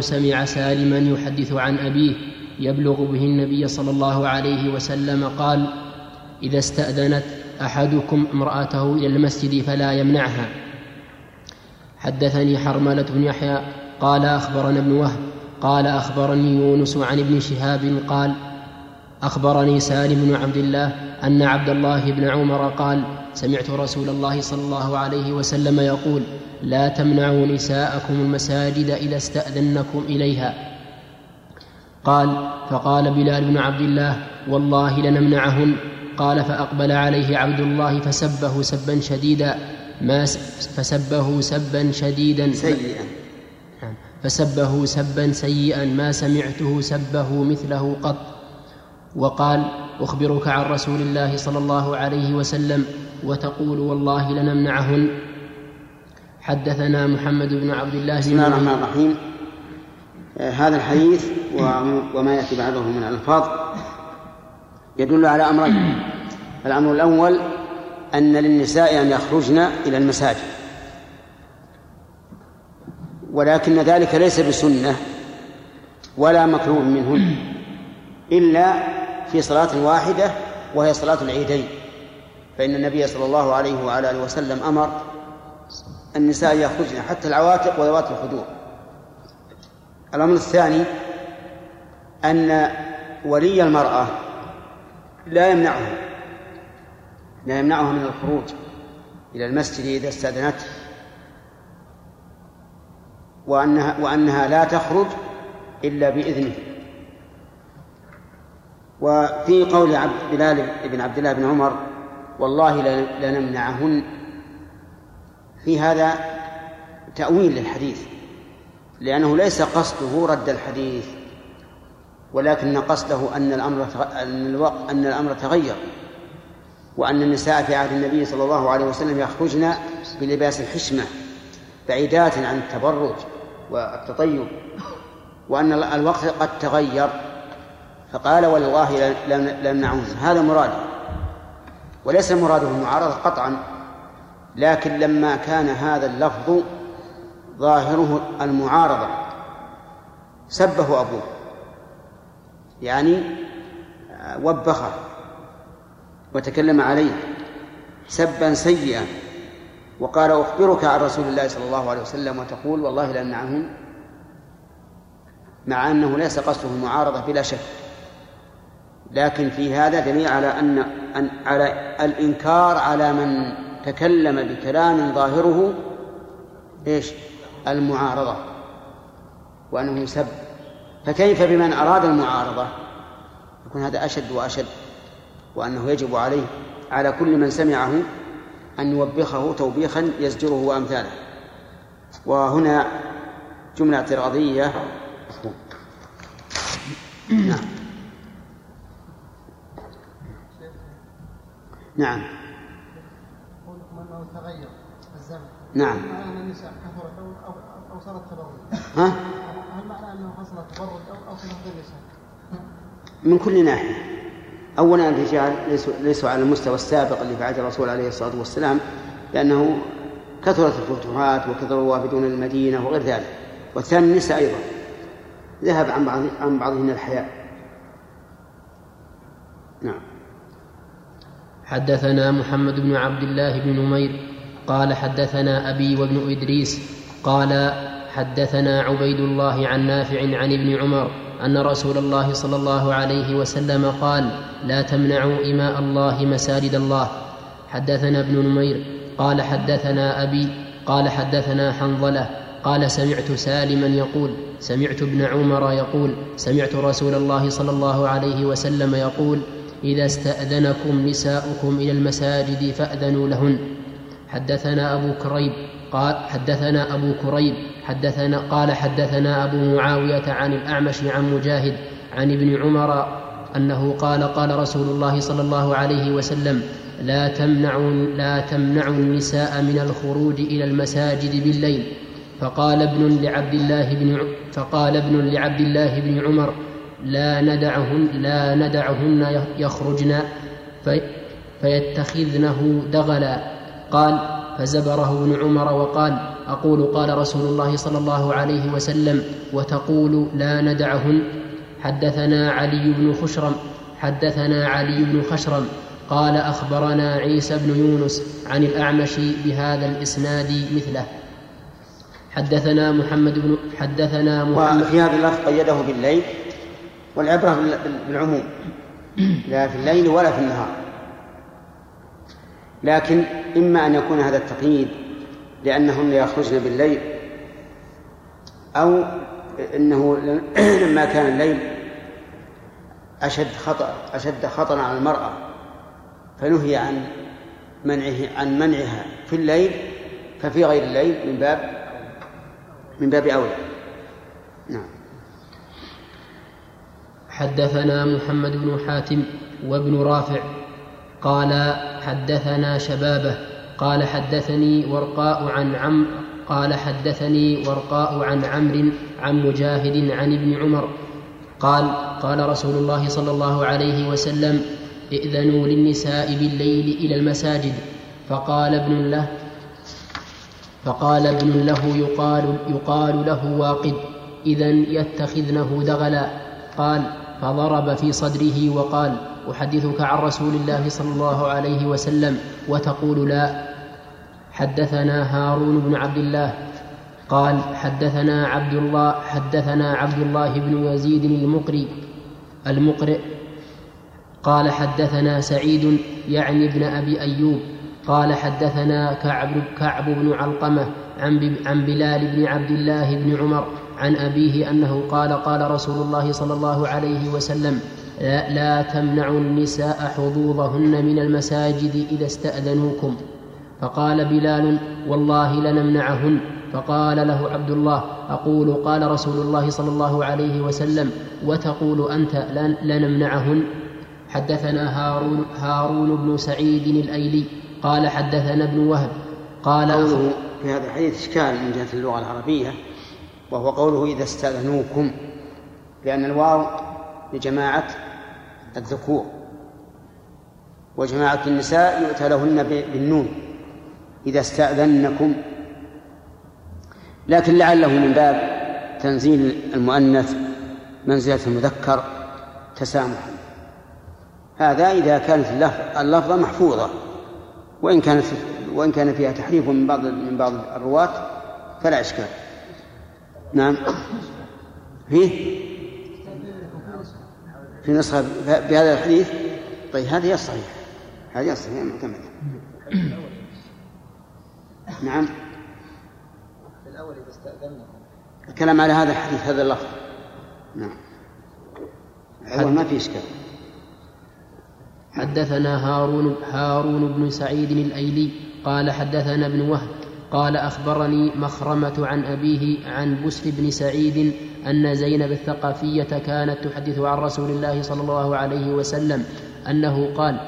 سمع سالما يحدث عن أبيه يبلغ به النبي صلى الله عليه وسلم قال: إذا استأذنت أحدكم امرأته إلى المسجد فلا يمنعها. حدثني حرملة بن يحيى قال أخبرنا ابن وهب قال أخبرني يونس عن ابن شهاب قال: أخبرني سالم بن عبد الله أن عبد الله بن عمر قال: سمعت رسول الله صلى الله عليه وسلم يقول: لا تمنعوا نساءكم المساجد إذا استأذنكم إليها. قال: فقال بلال بن عبد الله: والله لنمنعهن. قال: فأقبل عليه عبد الله فسبه سبا سيئا ما سمعته سبه مثله قط. وقال: أخبرك عن رسول الله صلى الله عليه وسلم وتقول والله لنمنعهن. حدثنا محمد بن عبد الله. بسم الله الرحمن الرحيم. هذا الحديث وما يأتي بعده من الألفاظ يدل على أمرين. الأمر الأول أن للنساء أن يخرجن إلى المساجد، ولكن ذلك ليس بسنة ولا مكروه منهن إلا في صلاة واحدة وهي صلاة العيدين، فإن النبي صلى الله عليه وعلى آله وسلم أمر النساء يخرجن حتى العواتق وذوات الخدور. الأمر الثاني أن ولي المرأة لا يمنعها من الخروج إلى المسجد إذا استأذنته، وأنها لا تخرج إلا بإذنه. وفي قول بلال بن عبد الله بن عمر والله لنمنعهن، في هذا تأويل للحديث، لأنه ليس قصده رد الحديث، ولكن قصده أن الأمر تغير، وأن النساء في عهد النبي صلى الله عليه وسلم يخرجن بلباس الحشمة بعيدات عن التبرج والتطيب، وأن الوقت قد تغير، فقال والله لنمنعهن. هذا مراده، وليس مراده المعارضة قطعا، لكن لما كان هذا اللفظ ظاهره المعارضة سبه أبوه، يعني وبخه وتكلم عليه سبا سيئا، وقال أخبرك عن رسول الله صلى الله عليه وسلم وتقول والله لنمنعهن، مع أنه ليس قصده المعارضة بلا شك، لكن في هذا دليل على أن على الإنكار على من تكلم بكلام ظاهره إيش المعارضة، وأنه يسب. فكيف بمن أراد المعارضة؟ يكون هذا أشد وأشد، وأنه يجب عليه على كل من سمعه أن يوبخه توبيخا يزجره وأمثاله. وهنا جملة اعتراضية. نعم. نعم. أو صارت تبرد. ها؟ هل معنى أنه حصل تبرد أو صارت تبرد؟ من كل ناحية. أولا الرجال ليسوا على المستوى السابق اللي بعد الرسول عليه الصلاة والسلام، لأنه كثرت الفتوحات وكثر الوافدون المدينة وغير ذلك. والثاني النساء أيضا ذهب عن بعضهن الحياء. نعم. حدثنا محمد بن عبد الله بن نمير قال حدثنا أبي وابن إدريس قال حدثنا عبيد الله عن نافع عن ابن عمر أن رسول الله صلى الله عليه وسلم قال لا تمنعوا إماء الله مساجد الله. حدثنا ابن نمير قال حدثنا أبي قال حدثنا حنظلة قال سمعت سالما يقول سمعت ابن عمر يقول سمعت رسول الله صلى الله عليه وسلم يقول إذا استأذنكم نساؤكم إلى المساجد فأذنوا لهن. حدثنا أبو كريب قال حدثنا أبو معاوية عن الأعمش عن مجاهد عن ابن عمر أنه قال قال رسول الله صلى الله عليه وسلم لا تمنعوا النساء من الخروج إلى المساجد بالليل. فقال ابن لعبد الله بن عمر لا ندعهن يخرجن فيتخذنه دغلا. قال فزبره ابن عمر وقال أقول قال رسول الله صلى الله عليه وسلم وتقول لا ندعهن. حدثنا علي بن خشرم قال أخبرنا عيسى بن يونس عن الأعمش بهذا الإسناد مثله. حدثنا محمد وفي هذا اللفظ قيده بالليل، والعبرة بالعموم لا في الليل ولا في النهار، لكن إما أن يكون هذا التقييد لأنهن يخرجن بالليل، أو أنه لما كان الليل أشد خطر على المرأة فنهي عن منعها في الليل، ففي غير الليل من باب أولى. نعم. حدثنا محمد بن حاتم وابن رافع قال حدثنا شبابه قال حدثني ورقاء عن عمرو عن مجاهد عن ابن عمر قال قال رسول الله صلى الله عليه وسلم ائذنوا للنساء بالليل إلى المساجد. فقال ابن له فقال ابن له يقال له واقد، إذن يتخذنه دغلا. قال فضرب في صدره وقال أحدثك عن رسول الله صلى الله عليه وسلم وتقول لا. حدثنا هارون بن عبد الله قال حدثنا عبد الله بن يزيد المقرئ قال حدثنا سعيد يعني ابن أبي أيوب قال حدثنا كعب بن علقمة عن بلال بن عبد الله بن عمر عن أبيه أنه قال قال رسول الله صلى الله عليه وسلم لا تمنعوا النساء حظوظهن من المساجد إذا استأذنوكم. فقال بلال والله لنمنعهن. فقال له عبد الله أقول قال رسول الله صلى الله عليه وسلم وتقول أنت لنمنعهن. حدثنا هارون بن سعيد الأيلي قال حدثنا ابن وهب قال قوله في هذا الحديث إشكال من جهة اللغة العربية، وهو قوله إذا استأذنوكم، لأن الواو لجماعة الذكور وجماعة النساء يؤتى لهن بالنون إذا استأذنكم، لكن لعله من باب تنزيل المؤنث منزلة المذكر تسامحا. هذا إذا كانت اللفظة محفوظة، وإن كان فيها تحريف من بعض الرواة فلا إشكال. نعم في نسخة بهذا الحديث. طيب هذه الصحيحة معتمدة. نعم الأول إذا استأذنكم الكلام على هذا الحديث، هذا اللفظ. نعم ما في إشكال. حدثنا هارون بن سعيد الأيلي قال حدثنا ابن وهب قال أخبرني مخرمة عن أبيه عن بسر بن سعيد أن زينب الثقافية كانت تحدث عن رسول الله صلى الله عليه وسلم أنه قال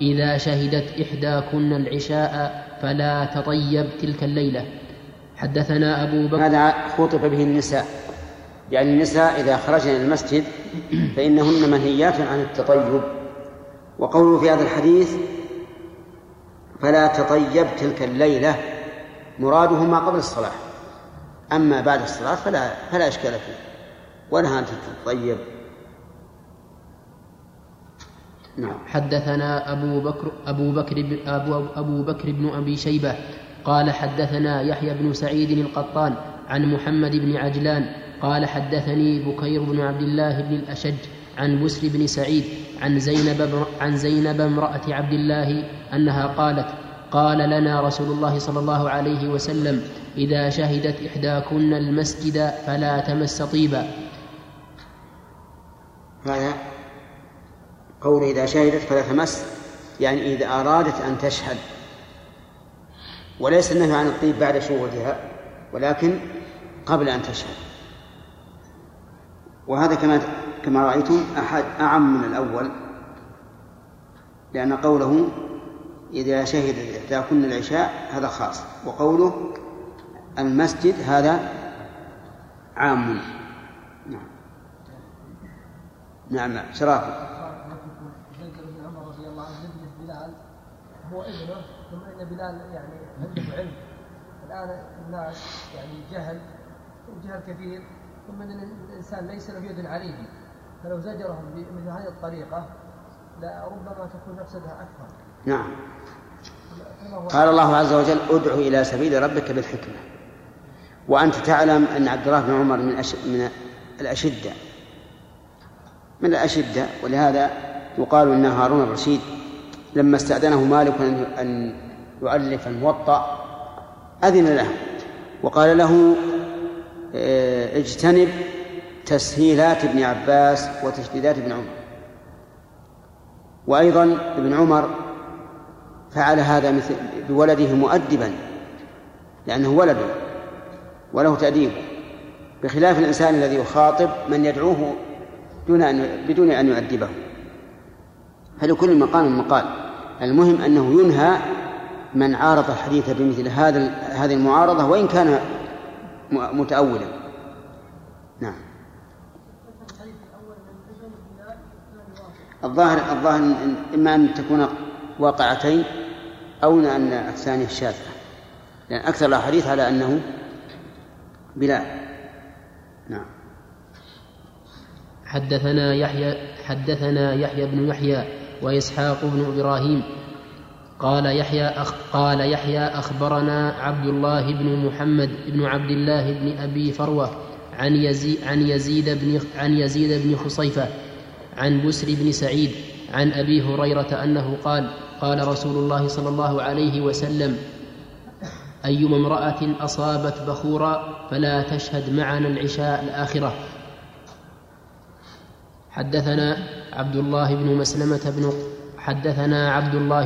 إذا شهدت إحداكن العشاء فلا تطيب تلك الليلة. حدثنا أبو بكر هذا خطب به النساء، يعني النساء إذا خرجن المسجد فإنهن منهيات عن التطيب. وقوله في هذا الحديث فلا تطيب تلك الليلة مراده ما قبل الصلاة، أما بعد الصلاة فلا إشكال فيه، ولها أن تتطيب. نعم. حدثنا أبو بكر بن أبي شيبة قال حدثنا يحيى بن سعيد القطان عن محمد بن عجلان قال حدثني بكير بن عبد الله بن الأشج عن بسر بن سعيد عن زينب امرأة عبد الله أنها قالت قال لنا رسول الله صلى الله عليه وسلم إذا شهدت إحداكن المسجد فلا تمس طيبا. هذا قول إذا شهدت فلا تمس، يعني إذا أرادت أن تشهد، وليس النهي عن الطيب بعد شهودها ولكن قبل أن تشهد. وهذا كما رأيتم أعم من الأول، لأن قوله إذا شهدت إحداكن العشاء هذا خاص، وقوله المسجد هذا عام. نعم شرافي. هو ابنه، ثم إن بلال يعني عنده علم، الآن الناس يعني جهل كثير، ثم إن الإنسان ليس له يد عليه، فلو زجرهم بمثل هذه الطريقة لربما تكون مفسدها أكثر. نعم. قال الله عز وجل ادع إلى سبيل ربك بالحكمة. وأنت تعلم أن عبد الله بن عمر من الأشدة، ولهذا يقال أن هارون الرشيد لما استأذنه مالك أن يؤلف الموطأ أذن له وقال له اجتنب تسهيلات ابن عباس وتشديدات ابن عمر. وأيضا ابن عمر فعل هذا مثل بولده مؤدبا، لأنه ولد وله تأديب، بخلاف الإنسان الذي يخاطب من يدعوه بدون أن يؤدبه. فلكل مقام مقال. المهم أنه ينهى من عارض الحديث بمثل هذه المعارضة وإن كان متأولا. نعم. الظاهر إما أن تكون واقعتين أو أن أجسانه شاذة. لأن أكثر الأحاديث على أنه بلال. نعم. حدثنا يحيى بن يحيى وإسحاق بن إبراهيم قال يحيى أخبرنا عبد الله بن محمد بن عبد الله بن أبي فروة عن يزيد بن خصيفة عن بسر بن سعيد عن أبي هريرة أنه قال: قال رسول الله صلى الله عليه وسلم: أيما امرأة أصابت بخورا فلا تشهد معنا العشاء الآخرة. حدثنا عبد الله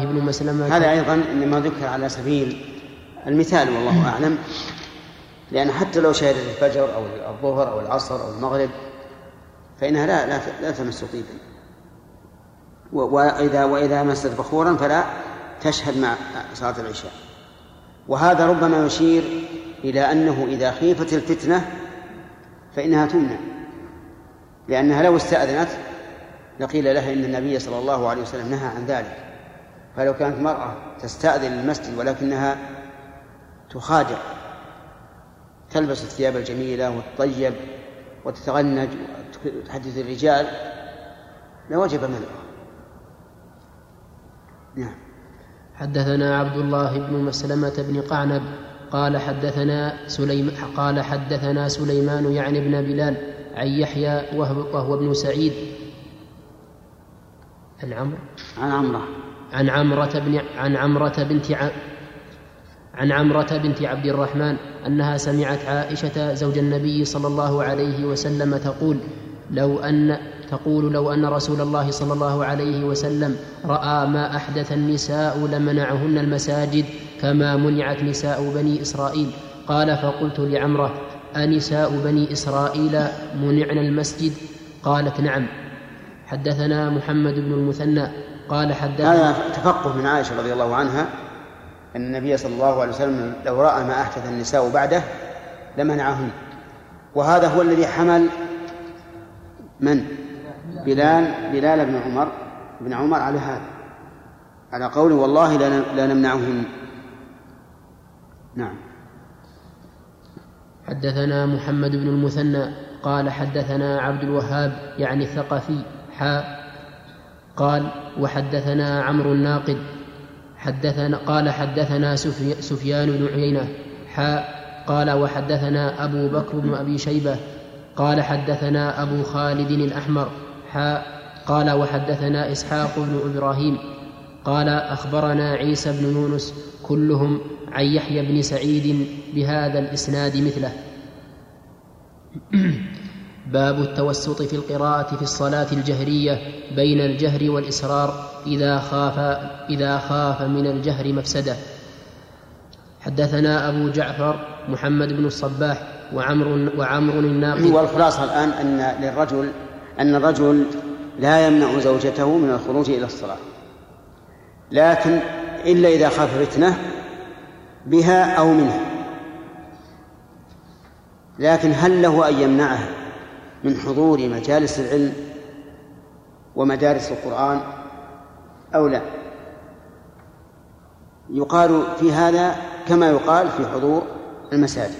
بن مسلمة هذا أيضا مما ذكر على سبيل المثال والله أعلم، لأن حتى لو شهدت الفجر أو الظهر أو العصر أو المغرب فإنها لا تمس طيبا، وإذا مست بخورا فلا تشهد مع صلاة العشاء. وهذا ربما يشير إلى أنه إذا خيفت الفتنة فإنها تمنع، لأنها لو استأذنت لقيل لها إن النبي صلى الله عليه وسلم نهى عن ذلك. فلو كانت مرأة تستأذن المسجد ولكنها تخادع، تلبس الثياب الجميلة وتطيب وتتغنج وتحدث الرجال، لوجب منعها. نعم. حدثنا عبد الله بن مسلمة بن قعنب قال حدثنا سليمان يعني ابن بلال عن يحيى وهو ابن سعيد عن عمرة بنت عبد الرحمن أنها سمعت عائشة زوج النبي صلى الله عليه وسلم تقول لو أن رسول الله صلى الله عليه وسلم رأى ما أحدث النساء لمنعهن المساجد كما منعت نساء بني إسرائيل. قال: فقلت لعمرة: أنساء بني إسرائيل منعن المسجد؟ قالت: نعم. حدثنا محمد بن المثنى قال حدثنا تفقه من عائشة رضي الله عنها أن النبي صلى الله عليه وسلم لو رأى ما أحدث النساء بعده لمنعهن، وهذا هو الذي حمل من بلال بن عمر على هذا، على قوله: والله لا نمنعهن. نعم. حدثنا محمد بن المثنى قال حدثنا عبد الوهاب يعني الثقفي قال: وحدثنا عمرو الناقد قال حدثنا سفيان بن عيينة قال: وحدثنا أبو بكر بن أبي شيبة قال: حدثنا أبو خالد الأحمر قال: وحدثنا إسحاق بن إبراهيم قال: أخبرنا عيسى بن يونس كلهم عن يحيى بن سعيد بهذا الإسناد مثله. باب التوسط في القراءة في الصلاة الجهرية بين الجهر والإسرار إذا خاف من الجهر مفسدة. حدثنا أبو جعفر محمد بن الصباح وعمر الناقد. والخلاصة الآن أن الرجل لا يمنع زوجته من الخروج إلى الصلاة، لكن إلا إذا خاف فتنة بها أو منها. لكن هل له أن يمنعها من حضور مجالس العلم ومدارس القرآن أو لا؟ يقال في هذا كما يقال في حضور المساجد،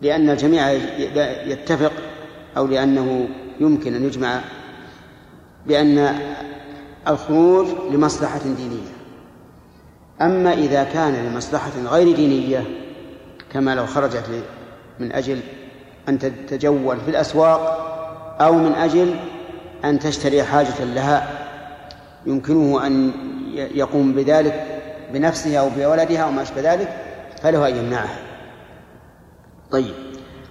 لأن الجميع يتفق أو لأنه يمكن أن يجمع بأن الخروج لمصلحة دينية. أما إذا كان لمصلحة غير دينية، كما لو خرجت من أجل أن تتجول في الأسواق أو من أجل أن تشتري حاجة لها، يمكنه أن يقوم بذلك بنفسه أو بولدها أو ما أشبه ذلك، فله أن يمنعها. طيب،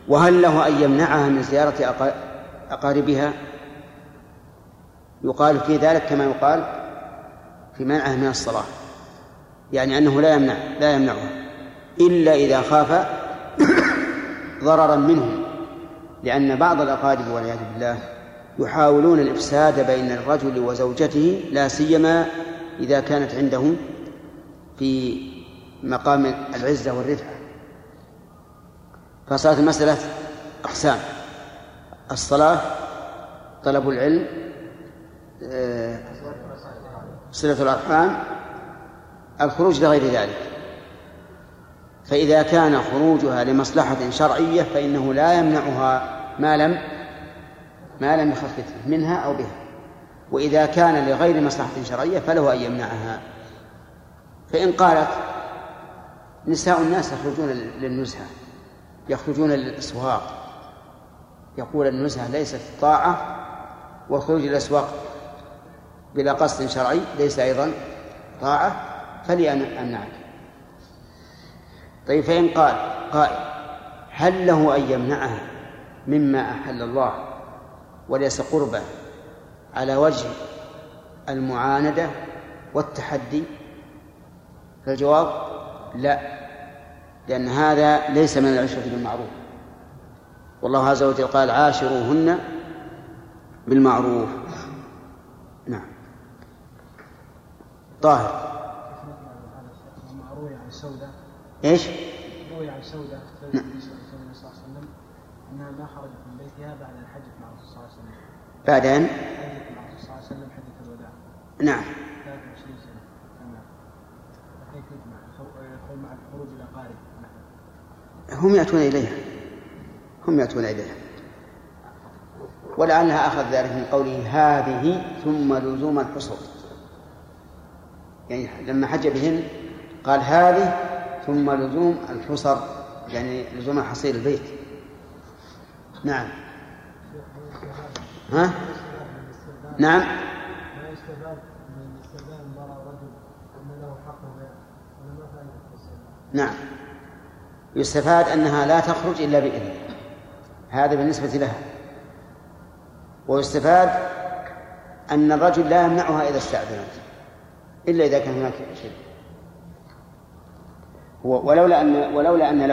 وهل له أن يمنعها من زيارة أقاربها؟ يقال في ذلك كما يقال في منعها من الصلاة، يعني أنه لا يمنعها إلا إذا خاف ضررا منهم، لأن بعض الأقارب والعياذ بالله يحاولون الإفساد بين الرجل وزوجته، لا سيما إذا كانت عندهم في مقام العزة والرفعة. فصارت المسألة أقسام: الصلاة، طلب العلم، صلة الأرحام، الخروج لغير ذلك. فإذا كان خروجها لمصلحة شرعية فإنه لا يمنعها ما لم يخفف منها أو بها، وإذا كان لغير مصلحة شرعية فله أن يمنعها. فإن قالت نساء الناس يخرجون للنزهة، يخرجون للأسواق، يقول النزهة ليست طاعة، والخروج للأسواق بلا قصد شرعي ليس أيضا طاعة، فليمنعك. طيب، فإن قال قائل هل له أن يمنعها مما أحل الله وليس قربا على وجه المعاندة والتحدي؟ فالجواب لا، لأن هذا ليس من العشرة بالمعروف، والله عز وجل قال عاشروهن بالمعروف. نعم. طاهر ايش؟ روي عن سودة في النبي صلى الله عليه وسلم انها ما خرجت من بيتها بعد ان حجت مع الرسول صلى الله عليه وسلم. بعد ان حجت مع الرسول صلى الله عليه وسلم حجة الوداع. نعم. 23 سنة. كيف يجمع مع خروج الاقارب؟ هم يأتون اليها، ولعلها اخذ ذلك من قوله هذه ثم لزوم الحصر، يعني لما حج بهن قال هذه ثم لزوم الحصر، يعني لزوم حصير البيت. نعم. ها؟ نعم. ما يستفاد من استخدام المرأة الرجل أن له حقه ولا فائدة في السلام؟ نعم، يستفاد أنها لا تخرج إلا بإذنه، هذا بالنسبة لها. ويستفاد أن الرجل لا يمنعها إذا استأذنت، إلا إذا كان هناك شيء. ولولا أن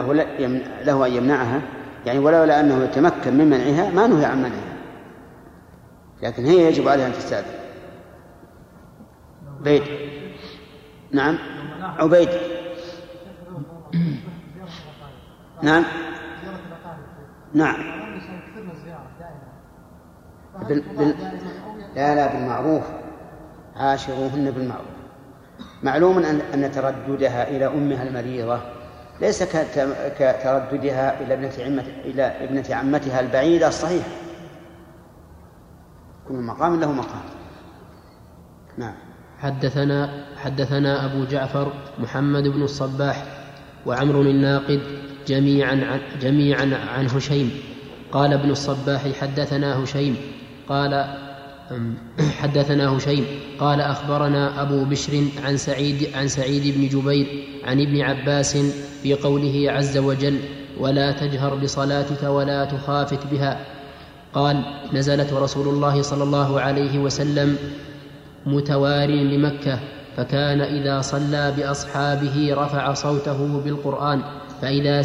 له أن يمنعها، يعني ولولا أنه يتمكن من منعها ما نهي عن منعها، لكن هي يجب عليها أن تستأذن. عبيد. نعم. عبيد. نعم. نعم. لا بالمعروف، عاشروهن بالمعروف. معلوم أن ترددها إلى أمها المريضة ليس كترددها إلى ابنة عمتها البعيدة الصحيحة، كل مقام له مقام. نعم. حدثنا أبو جعفر محمد بن الصباح وعمر الناقد جميعا عن هشيم. قال ابن الصباح حدثنا هشيم قال أخبرنا أبو بشر عن سعيد بن جبير عن ابن عباس في قوله عز وجل ولا تجهر بصلاتك ولا تخافت بها، قال نزلت رسول الله صلى الله عليه وسلم متوار لمكة، فكان إذا صلى بأصحابه رفع صوته بالقرآن، فإذا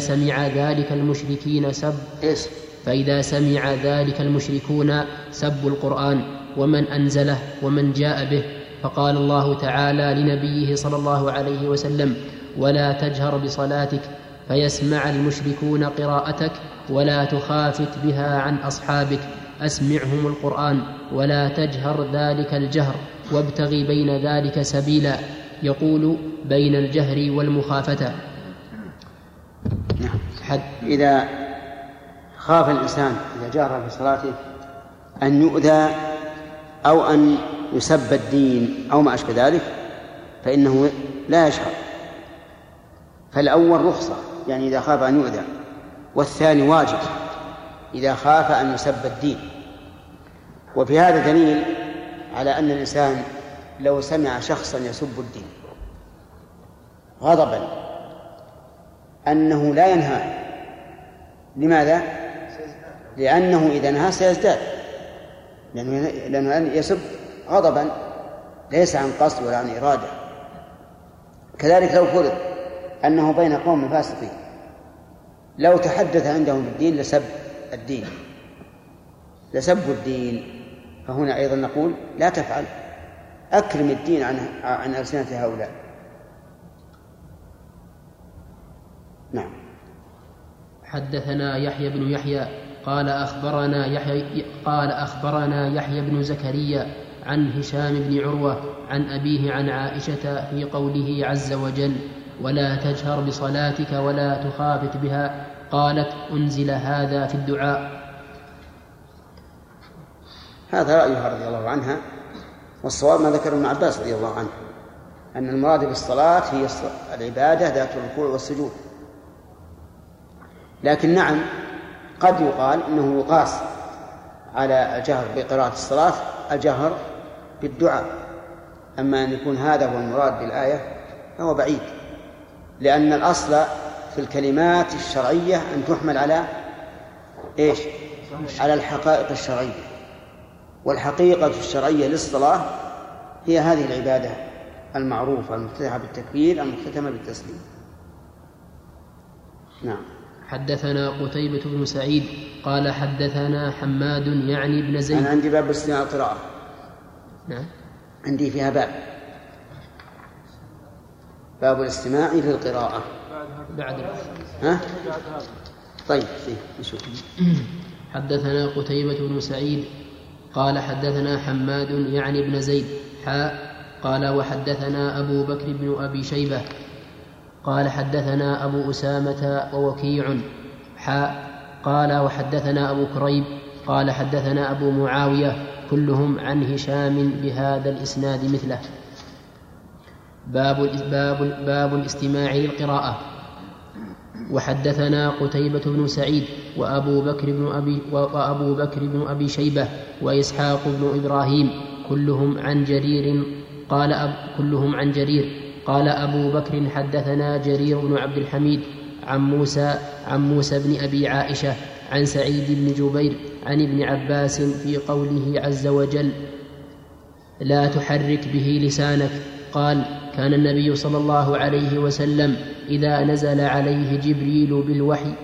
سمع ذلك المشركون سبوا القرآن ومن أنزله ومن جاء به، فقال الله تعالى لنبيه صلى الله عليه وسلم ولا تجهر بصلاتك، فيسمع المشركون قراءتك ولا تخافت بها عن أصحابك، أسمعهم القرآن ولا تجهر ذلك الجهر وابتغي بين ذلك سبيلا، يقول بين الجهر والمخافة. إذا خاف الإنسان إذا جهر في صلاته أن يؤذى أو أن يسب الدين أو ما أشبه ذلك فإنه لا يجهر. فالأول رخصة، يعني إذا خاف أن يؤذى، والثاني واجب إذا خاف أن يسب الدين. وفي هذا دليل على أن الإنسان لو سمع شخصا يسب الدين غضبا أنه لا ينهى. لماذا؟ لأنه إذا نهى سيزداد، لأنه يسب غضبا ليس عن قصد ولا عن إرادة. كذلك لو فرض أنه بين قوم فاسقين لو تحدث عندهم بالدين لسبوا الدين، فهنا أيضا نقول لا تفعل، أكرم الدين عن ألسنة هؤلاء. نعم. حدثنا يحيى بن يحيى قال أخبرنا يحيى بن زكريا عن هشام بن عروة عن أبيه عن عائشة في قوله عز وجل ولا تجهر بصلاتك ولا تخافت بها. قالت: أنزل هذا في الدعاء. هذا رأيها رضي الله عنها، والصواب ما ذكر ابن عباس رضي الله عنه، أن المراد بالصلاة هي العبادة ذات الركوع والسجود. لكن نعم قد يقال أنه يقاس على الجهر بقراءة الصلاة الجهر بالدعاء، أما أن يكون هذا هو المراد بالآية فهو بعيد، لأن الأصل في الكلمات الشرعية أن تحمل على إيش؟ على الحقائق الشرعية، والحقيقة الشرعية للصلاة هي هذه العبادة المعروفة المفتتحة بالتكبير المختتمة بالتسليم. نعم. حدثنا قتيبة بن سعيد قال حدثنا حماد يعني بن زيد. أنا عندي باب استثناء القراءة. نعم. عندي فيها باب الاستماع للقراءة بعد ها؟ طيب نشوف. حدثنا قتيبة بن سعيد قال حدثنا حماد يعني بن زيد قال وحدثنا أبو بكر بن أبي شيبة قال حدثنا أبو أسامة ووكيع قال وحدثنا أبو كريب قال حدثنا أبو معاوية كلهم عن هشام بهذا الإسناد مثله. باب الاستماع للقراءة. وحدثنا قتيبة بن سعيد وأبو بكر بن أبي شيبة وإسحاق بن إبراهيم كلهم عن جرير قال أبو بكر حدثنا جرير بن عبد الحميد عن موسى بن أبي عائشة عن سعيد بن جبير عن ابن عباس في قوله عز وجل: لا تحرك به لسانك. قال: كان النبي صلى الله عليه وسلم إذا نزل عليه جبريل بالوحي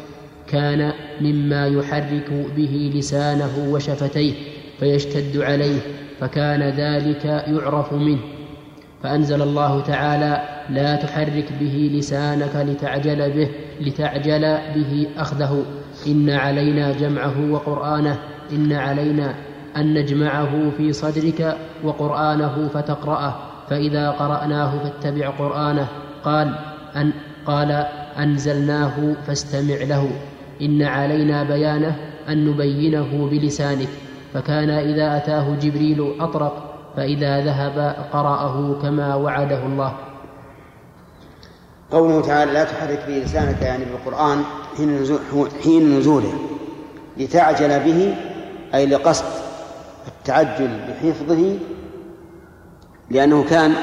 كان مما يحرك به لسانه وشفتيه فيشتد عليه، فكان ذلك يعرف منه، فأنزل الله تعالى: لا تحرك به لسانك لتعجل به أخذه، إن علينا جمعه وقرآنه، إن علينا أن نجمعه في صدرك وقرآنه فتقرأه، فإذا قرأناه فاتبع قرآنه. قال أنزلناه فاستمع له، إن علينا بيانه أن نبينه بلسانك، فكان إذا أتاه جبريل أطرق، فإذا ذهب قرأه كما وعده الله. قوله تعالى: لا تحرك به لسانك، يعني بالقرآن حين نزوله، لتعجل به أي لقصد التعجل بحفظه، لأنه كان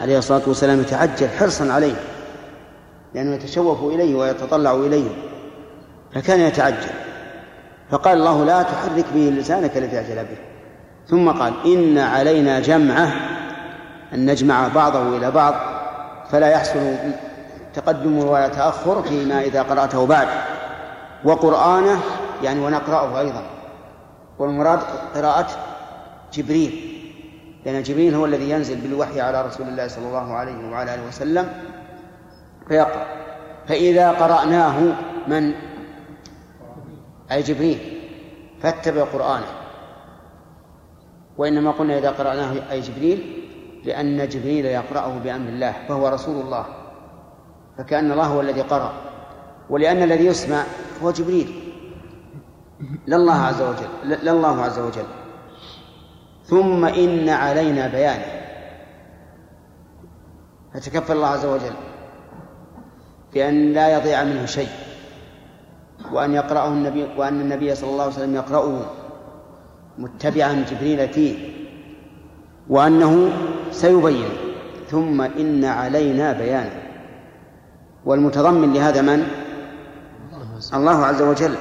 عليه الصلاة والسلام يتعجل حرصا عليه، لأنه يتشوف إليه ويتطلع إليه، فكان يتعجل، فقال الله: لا تحرك به لسانك لتعجل به. ثم قال: إن علينا جمعه، أن نجمع بعضه إلى بعض، فلا يحصل تقدم ولا تأخر فيما إذا قرأته بعد، وقرآنه يعني ونقرأه أيضا، والمراد قراءة جبريل، لأن جبريل هو الذي ينزل بالوحي على رسول الله صلى الله عليه وعلى آله وسلم فيقرأ. فإذا قرأناه من؟ أي جبريل، فاتبع قرآنه. وإنما قلنا إذا قرأناه أي جبريل لأن جبريل يقرأه بأمر الله، فهو رسول الله، فكأن الله هو الذي قرأ، ولأن الذي يسمع هو جبريل لله عز وجل. ثم إن علينا بيانه، فتكفل الله عز وجل بأن لا يضيع منه شيء، وأن يقرأه النبي، وأن النبي صلى الله عليه وسلم يقرأه متبعا جبريل فيه، وأنه سيبين. ثم إن علينا بيانه، والمتضمن لهذا من؟ الله عز وجل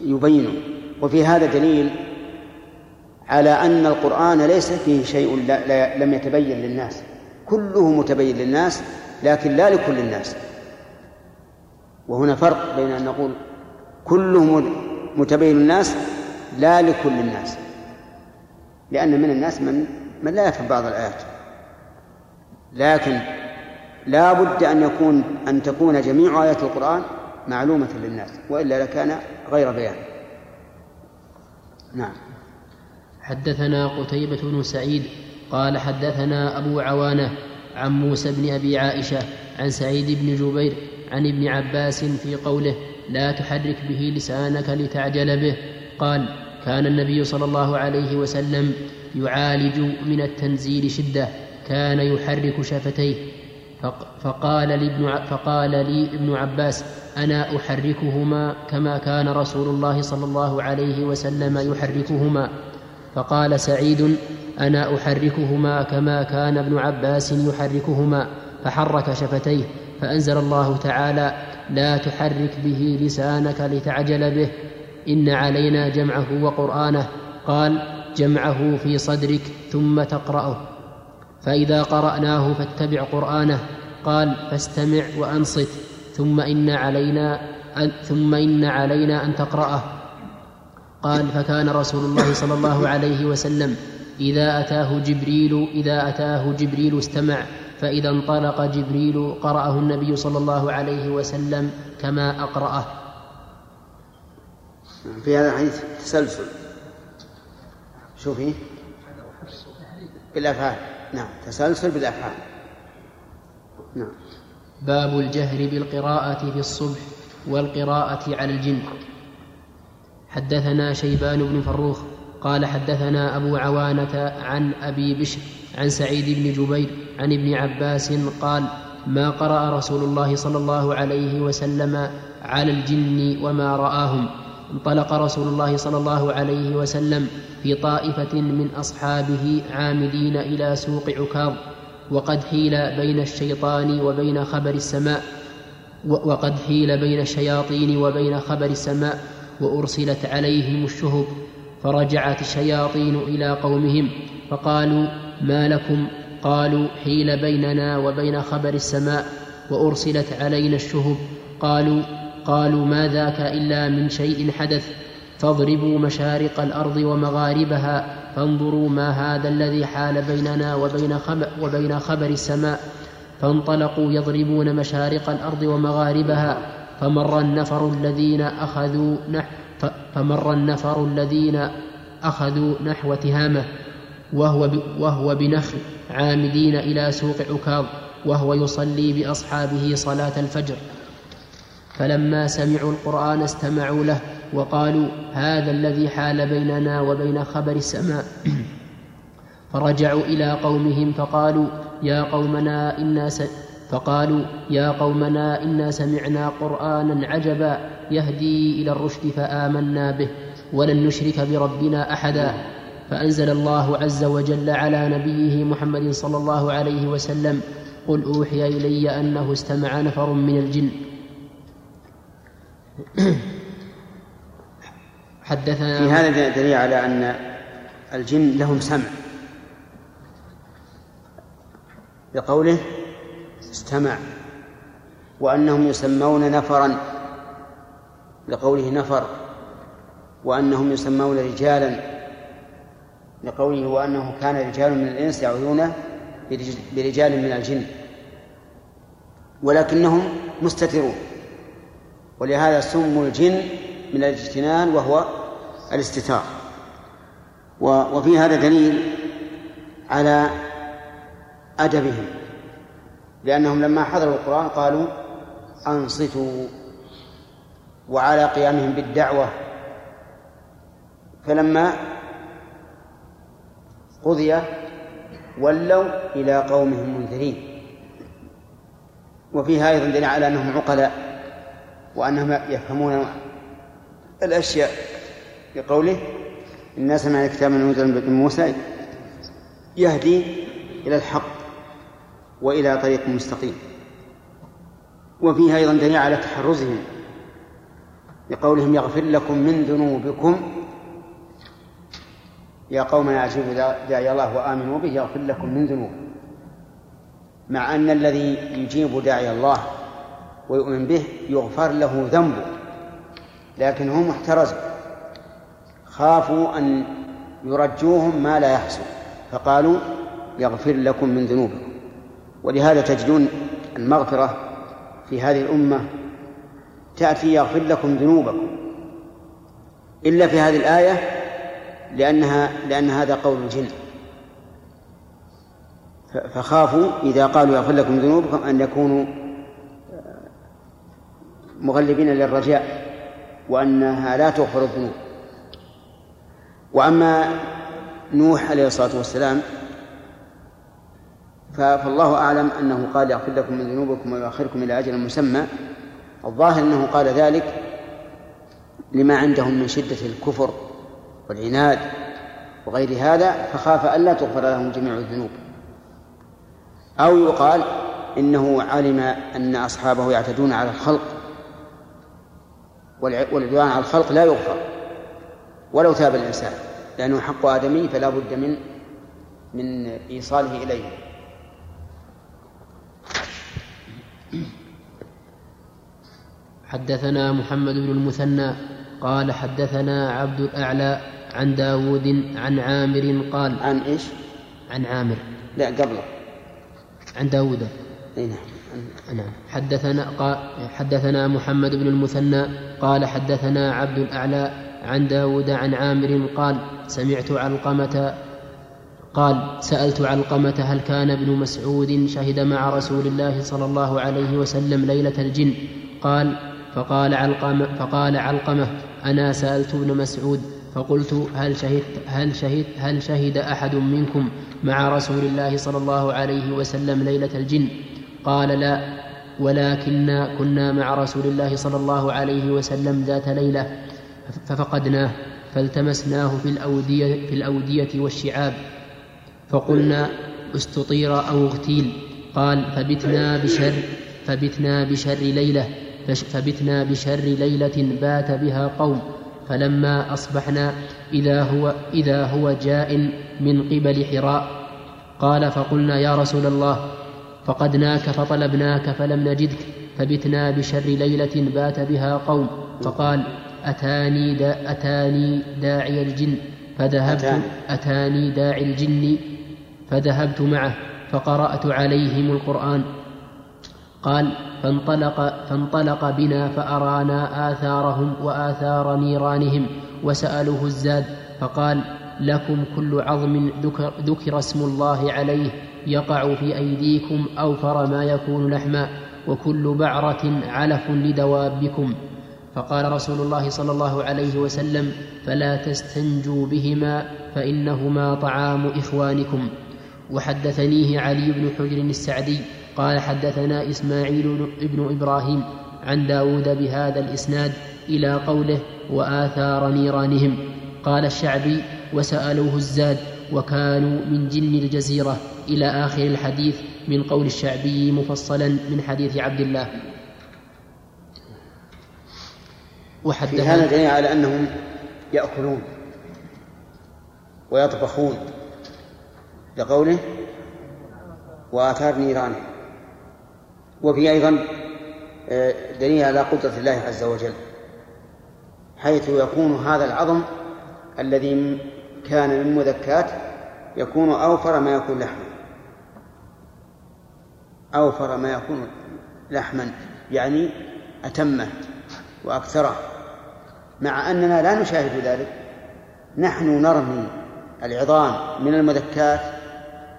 يبينه. وفي هذا دليل على أن القرآن ليس فيه شيء لم يتبين للناس، كله متبين للناس، لكن لا لكل الناس. وهنا فرق بين أن نقول كله متبين للناس لا لكل الناس، لأن من الناس من لا يفهم بعض الآيات، لكن لا بد أن تكون جميع آيات القرآن معلومة للناس، وإلا لكان غير بيان. نعم. حدثنا قتيبة بن سعيد قال حدثنا أبو عوانة عن موسى بن أبي عائشة عن سعيد بن جبير عن ابن عباس في قوله لا تحرك به لسانك لتعجل به قال كان النبي صلى الله عليه وسلم يعالج من التنزيل شدة كان يحرك شفتيه فقال لي ابن عباس أنا أحركهما كما كان رسول الله صلى الله عليه وسلم يحركهما فقال سعيد أنا أحركهما كما كان ابن عباس يحركهما فحرك شفتيه فأنزل الله تعالى لا تحرك به لسانك لتعجل به إن علينا جمعه وقرآنه قال جمعه في صدرك ثم تقرأه فإذا قرأناه فاتبع قرآنه قال فاستمع وأنصت ثم إن علينا أن تقرأه قال فكان رسول الله صلى الله عليه وسلم إذا أتاه جبريل استمع فإذا انطلق جبريل قرأه النبي صلى الله عليه وسلم كما أقرأه. في هذا الحديث تسلسل شوفي بالأفعال. نعم تسلسل بالأفعال. نعم. باب الجهر بالقراءة في الصبح والقراءة على الجن. حدثنا شيبان بن فروخ قال حدثنا أبو عوانة عن أبي بشر عن سعيد بن جبير عن ابن عباس قال ما قرأ رسول الله صلى الله عليه وسلم على الجن وما رآهم. انطلق رسول الله صلى الله عليه وسلم في طائفة من أصحابه عامدين إلى سوق عكاظ وقد حيل بين الشياطين وبين خبر السماء وأرسلت عليهم الشهب فرجعت الشياطين إلى قومهم فقالوا ما لكم قالوا حيل بيننا وبين خبر السماء وأرسلت علينا الشهب قالوا ما ذاك إلا من شيء حدث فاضربوا مشارق الأرض ومغاربها فانظروا ما هذا الذي حال بيننا وبين خبر السماء فانطلقوا يضربون مشارق الأرض ومغاربها فمر النفر الذين أخذوا نحو تهامه وهو بنخل عامدين إلى سوق عكاظ وهو يصلي بأصحابه صلاة الفجر فلما سمعوا القرآن استمعوا له وقالوا هذا الذي حال بيننا وبين خبر السماء فرجعوا إلى قومهم فقالوا يا قومنا إنا سمعنا قرآنا عجبا يهدي إلى الرشد فآمنا به ولن نشرك بربنا أحدا فأنزل الله عز وجل على نبيه محمد صلى الله عليه وسلم قل أوحي إلي أنه استمع نفر من الجن. حدثنا في هذا دليل على أن الجن لهم سمع بقوله استمع وأنهم يسمون نفرا لقوله نفر وأنهم يسمون رجالا لقوله وأنه كان رجال من الإنس يعوذون برجال من الجن ولكنهم مستترون ولهذا سموا الجن من الاجتنان وهو الاستتار. وفي هذا دليل على أدبهم لأنهم لما حضروا القرآن قالوا أنصتوا وعلى قيامهم بالدعوة فلما قضي ولوا إلى قومهم منذرين. وفيها أيضا دليل على أنهم عقلاء وأنهم يفهمون الأشياء بقوله إنا سمعنا كتابا أنزل من موسى يهدي إلى الحق وإلى طريق مستقيم. وفيها أيضا دليل على تحرزهم بقولهم يغفر لكم من ذنوبكم يا قومنا أجيبوا داعي الله وآمنوا به يغفر لكم من ذنوبكم مع أن الذي يجيب داعي الله ويؤمن به يغفر له ذنبه لكن هم احترزوا خافوا أن يرجوهم ما لا يحصل فقالوا يغفر لكم من ذنوبكم. ولهذا تجدون المغفرة في هذه الأمة تأتي يغفر لكم ذنوبكم إلا في هذه الآية لأن هذا قول الجن فخافوا إذا قالوا يغفر لكم ذنوبكم أن يكونوا مغلبين للرجاء وأنها لا تغفر الذنوب. وأما نوح عليه الصلاة والسلام فالله أعلم أنه قال يغفر لكم من ذنوبكم ويؤخركم إلى أجل مسمى. الظاهر أنه قال ذلك لما عندهم من شدة الكفر والعناد وغير هذا، فخاف ألا تغفر لهم جميع الذنوب. أو يقال إنه علم أن أصحابه يعتدون على الخلق، والعدوان على الخلق لا يغفر ولو تاب الإنسان، لأنه حق آدمي فلا بد من إيصاله إليه. حدثنا محمد بن المثنى قال حدثنا عبد الأعلى عن داود عن عامر قال عن إيش؟ عن عامر، لا قبله عن داود. نعم. حدثنا محمد بن المثنى قال حدثنا عبد الأعلى عن داود عن عامر قال سمعت علقمة قال سألت علقمة هل كان ابن مسعود شهد مع رسول الله صلى الله عليه وسلم ليلة الجن؟ قال فقال علقمة أنا سألت ابن مسعود فقلت هل شهد أحد منكم مع رسول الله صلى الله عليه وسلم ليلة الجن؟ قال لا، ولكننا كنا مع رسول الله صلى الله عليه وسلم ذات ليلة ففقدناه فالتمسناه في الأودية والشعاب فقلنا استطير أو اغتيل. قال فبتنا بشر ليلة بات بها قوم، فلما أصبحنا إذا هو جاء من قبل حراء. قال فقلنا يا رسول الله فقدناك فطلبناك فلم نجدك فبتنا بشر ليلة بات بها قوم. فقال أتاني داعي الجن فذهبت معه فقرأت عليهم القرآن. قال فانطلق بنا فأرانا آثارهم وآثار نيرانهم وسأله الزاد فقال لكم كل عظم ذكر اسم الله عليه يقع في أيديكم أوفر ما يكون لحما، وكل بعرة علف لدوابكم. فقال رسول الله صلى الله عليه وسلم فلا تستنجوا بهما فإنهما طعام إخوانكم. وحدثنيه علي بن حجر السعدي قال حدثنا إسماعيل بن إبراهيم عن داود بهذا الإسناد إلى قوله وآثار نيرانهم. قال الشعبي وسألوه الزاد وكانوا من جن الجزيرة إلى آخر الحديث من قول الشعبي مفصلا من حديث عبد الله. في هذا دليل على أنهم يأكلون ويطبخون لقوله وآثار نيرانهم، وفي أيضا دليل على قدرة الله عز وجل، حيث يكون هذا العظم الذي كان من مذكات يكون أوفر ما يكون لحما يعني أتمه وأكثره، مع أننا لا نشاهد ذلك، نحن نرمي العظام من المذكات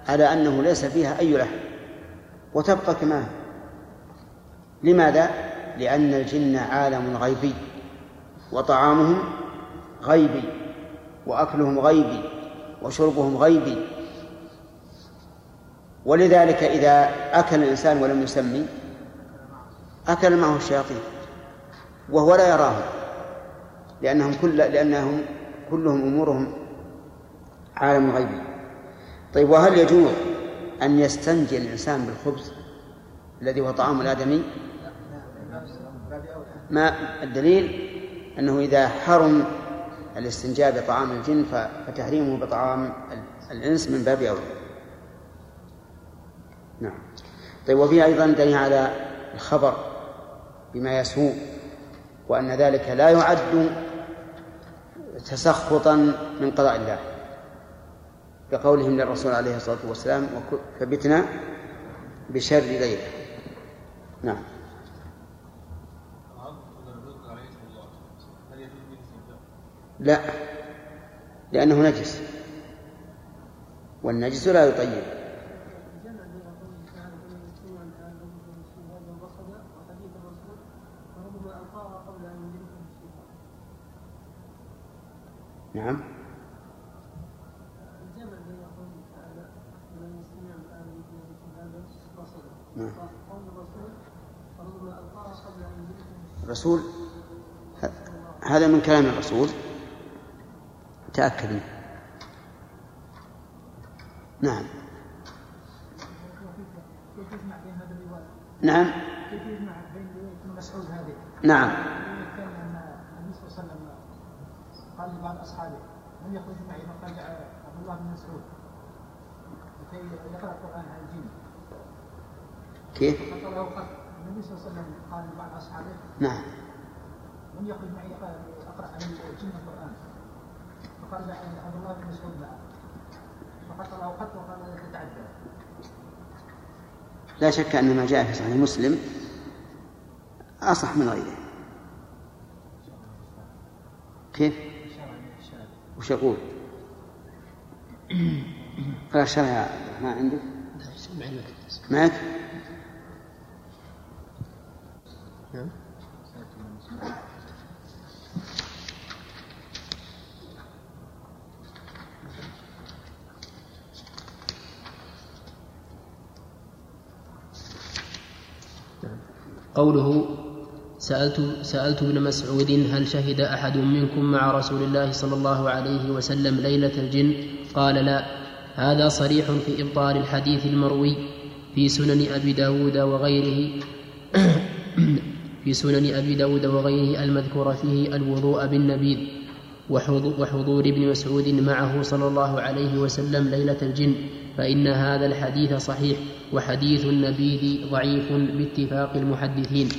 على أنه ليس فيها أي لحم وتبقى كما. لماذا؟ لأن الجن عالم غيبي وطعامهم غيبي وأكلهم غيبي وشربهم غيبي، ولذلك إذا أكل الإنسان ولم يسمي أكل معه الشياطين وهو لا يراهم، لأنهم كلهم أمورهم عالم غيبي. طيب، وهل يجوز أن يستنجي الإنسان بالخبز الذي هو طعام الآدمي؟ ما الدليل؟ أنه إذا حرم الاستنجاء بطعام الجن فتحريمه بطعام الإنس من باب أولى. نعم. طيب، وفي أيضا دليل على الخبر بما يسوء، وأن ذلك لا يعد تسخطا من قضاء الله، كقولهم للرسول عليه الصلاة والسلام فبتنا بشر ليلة. نعم. لا، لأنه نجس والنجس لا يطيب. نعم. الجمع بين قوله تعالى ومن يستمع الآن بمثل هذا رسول، قول الرسول قالوا ما ألقاه قبل أن يجيء الرسول، هذا من كلام الرسول تأكد منه. نعم. كيف يجمع بين هذا الرواية؟ نعم. كيف يجمع بين ابن مسعود هذه؟ نعم. كان النبي صلى الله عليه وسلم قال لبعض أصحابه من يخرج معي؟ فقال عبد الله بن مسعود لكي يقرأ القرآن على الجن. كيف؟ فقال له خط. النبي صلى الله عليه وسلم قال لبعض أصحابه. نعم. من يخرج معي أقرأ على الجن القرآن؟ فقال عبد الله بن مسعود معه. فقال له خط وقال لا تتعدى. لا شك أن ما جاء في صحيح مسلم أصح من غيره. كيف؟ وش أقول؟ قال الشرع يا ما عندك؟ معك؟ قوله سألت ابن مسعود هل شهد أحد منكم مع رسول الله صلى الله عليه وسلم ليلة الجن؟ قال لا. هذا صريح في إبطال الحديث المروي في سنن أبي داود وغيره المذكور فيه الوضوء بالنبيذ وحضور ابن مسعود معه صلى الله عليه وسلم ليلة الجن، فإن هذا الحديث صحيح، وحديث النبيذ ضعيف باتفاق المحدثين.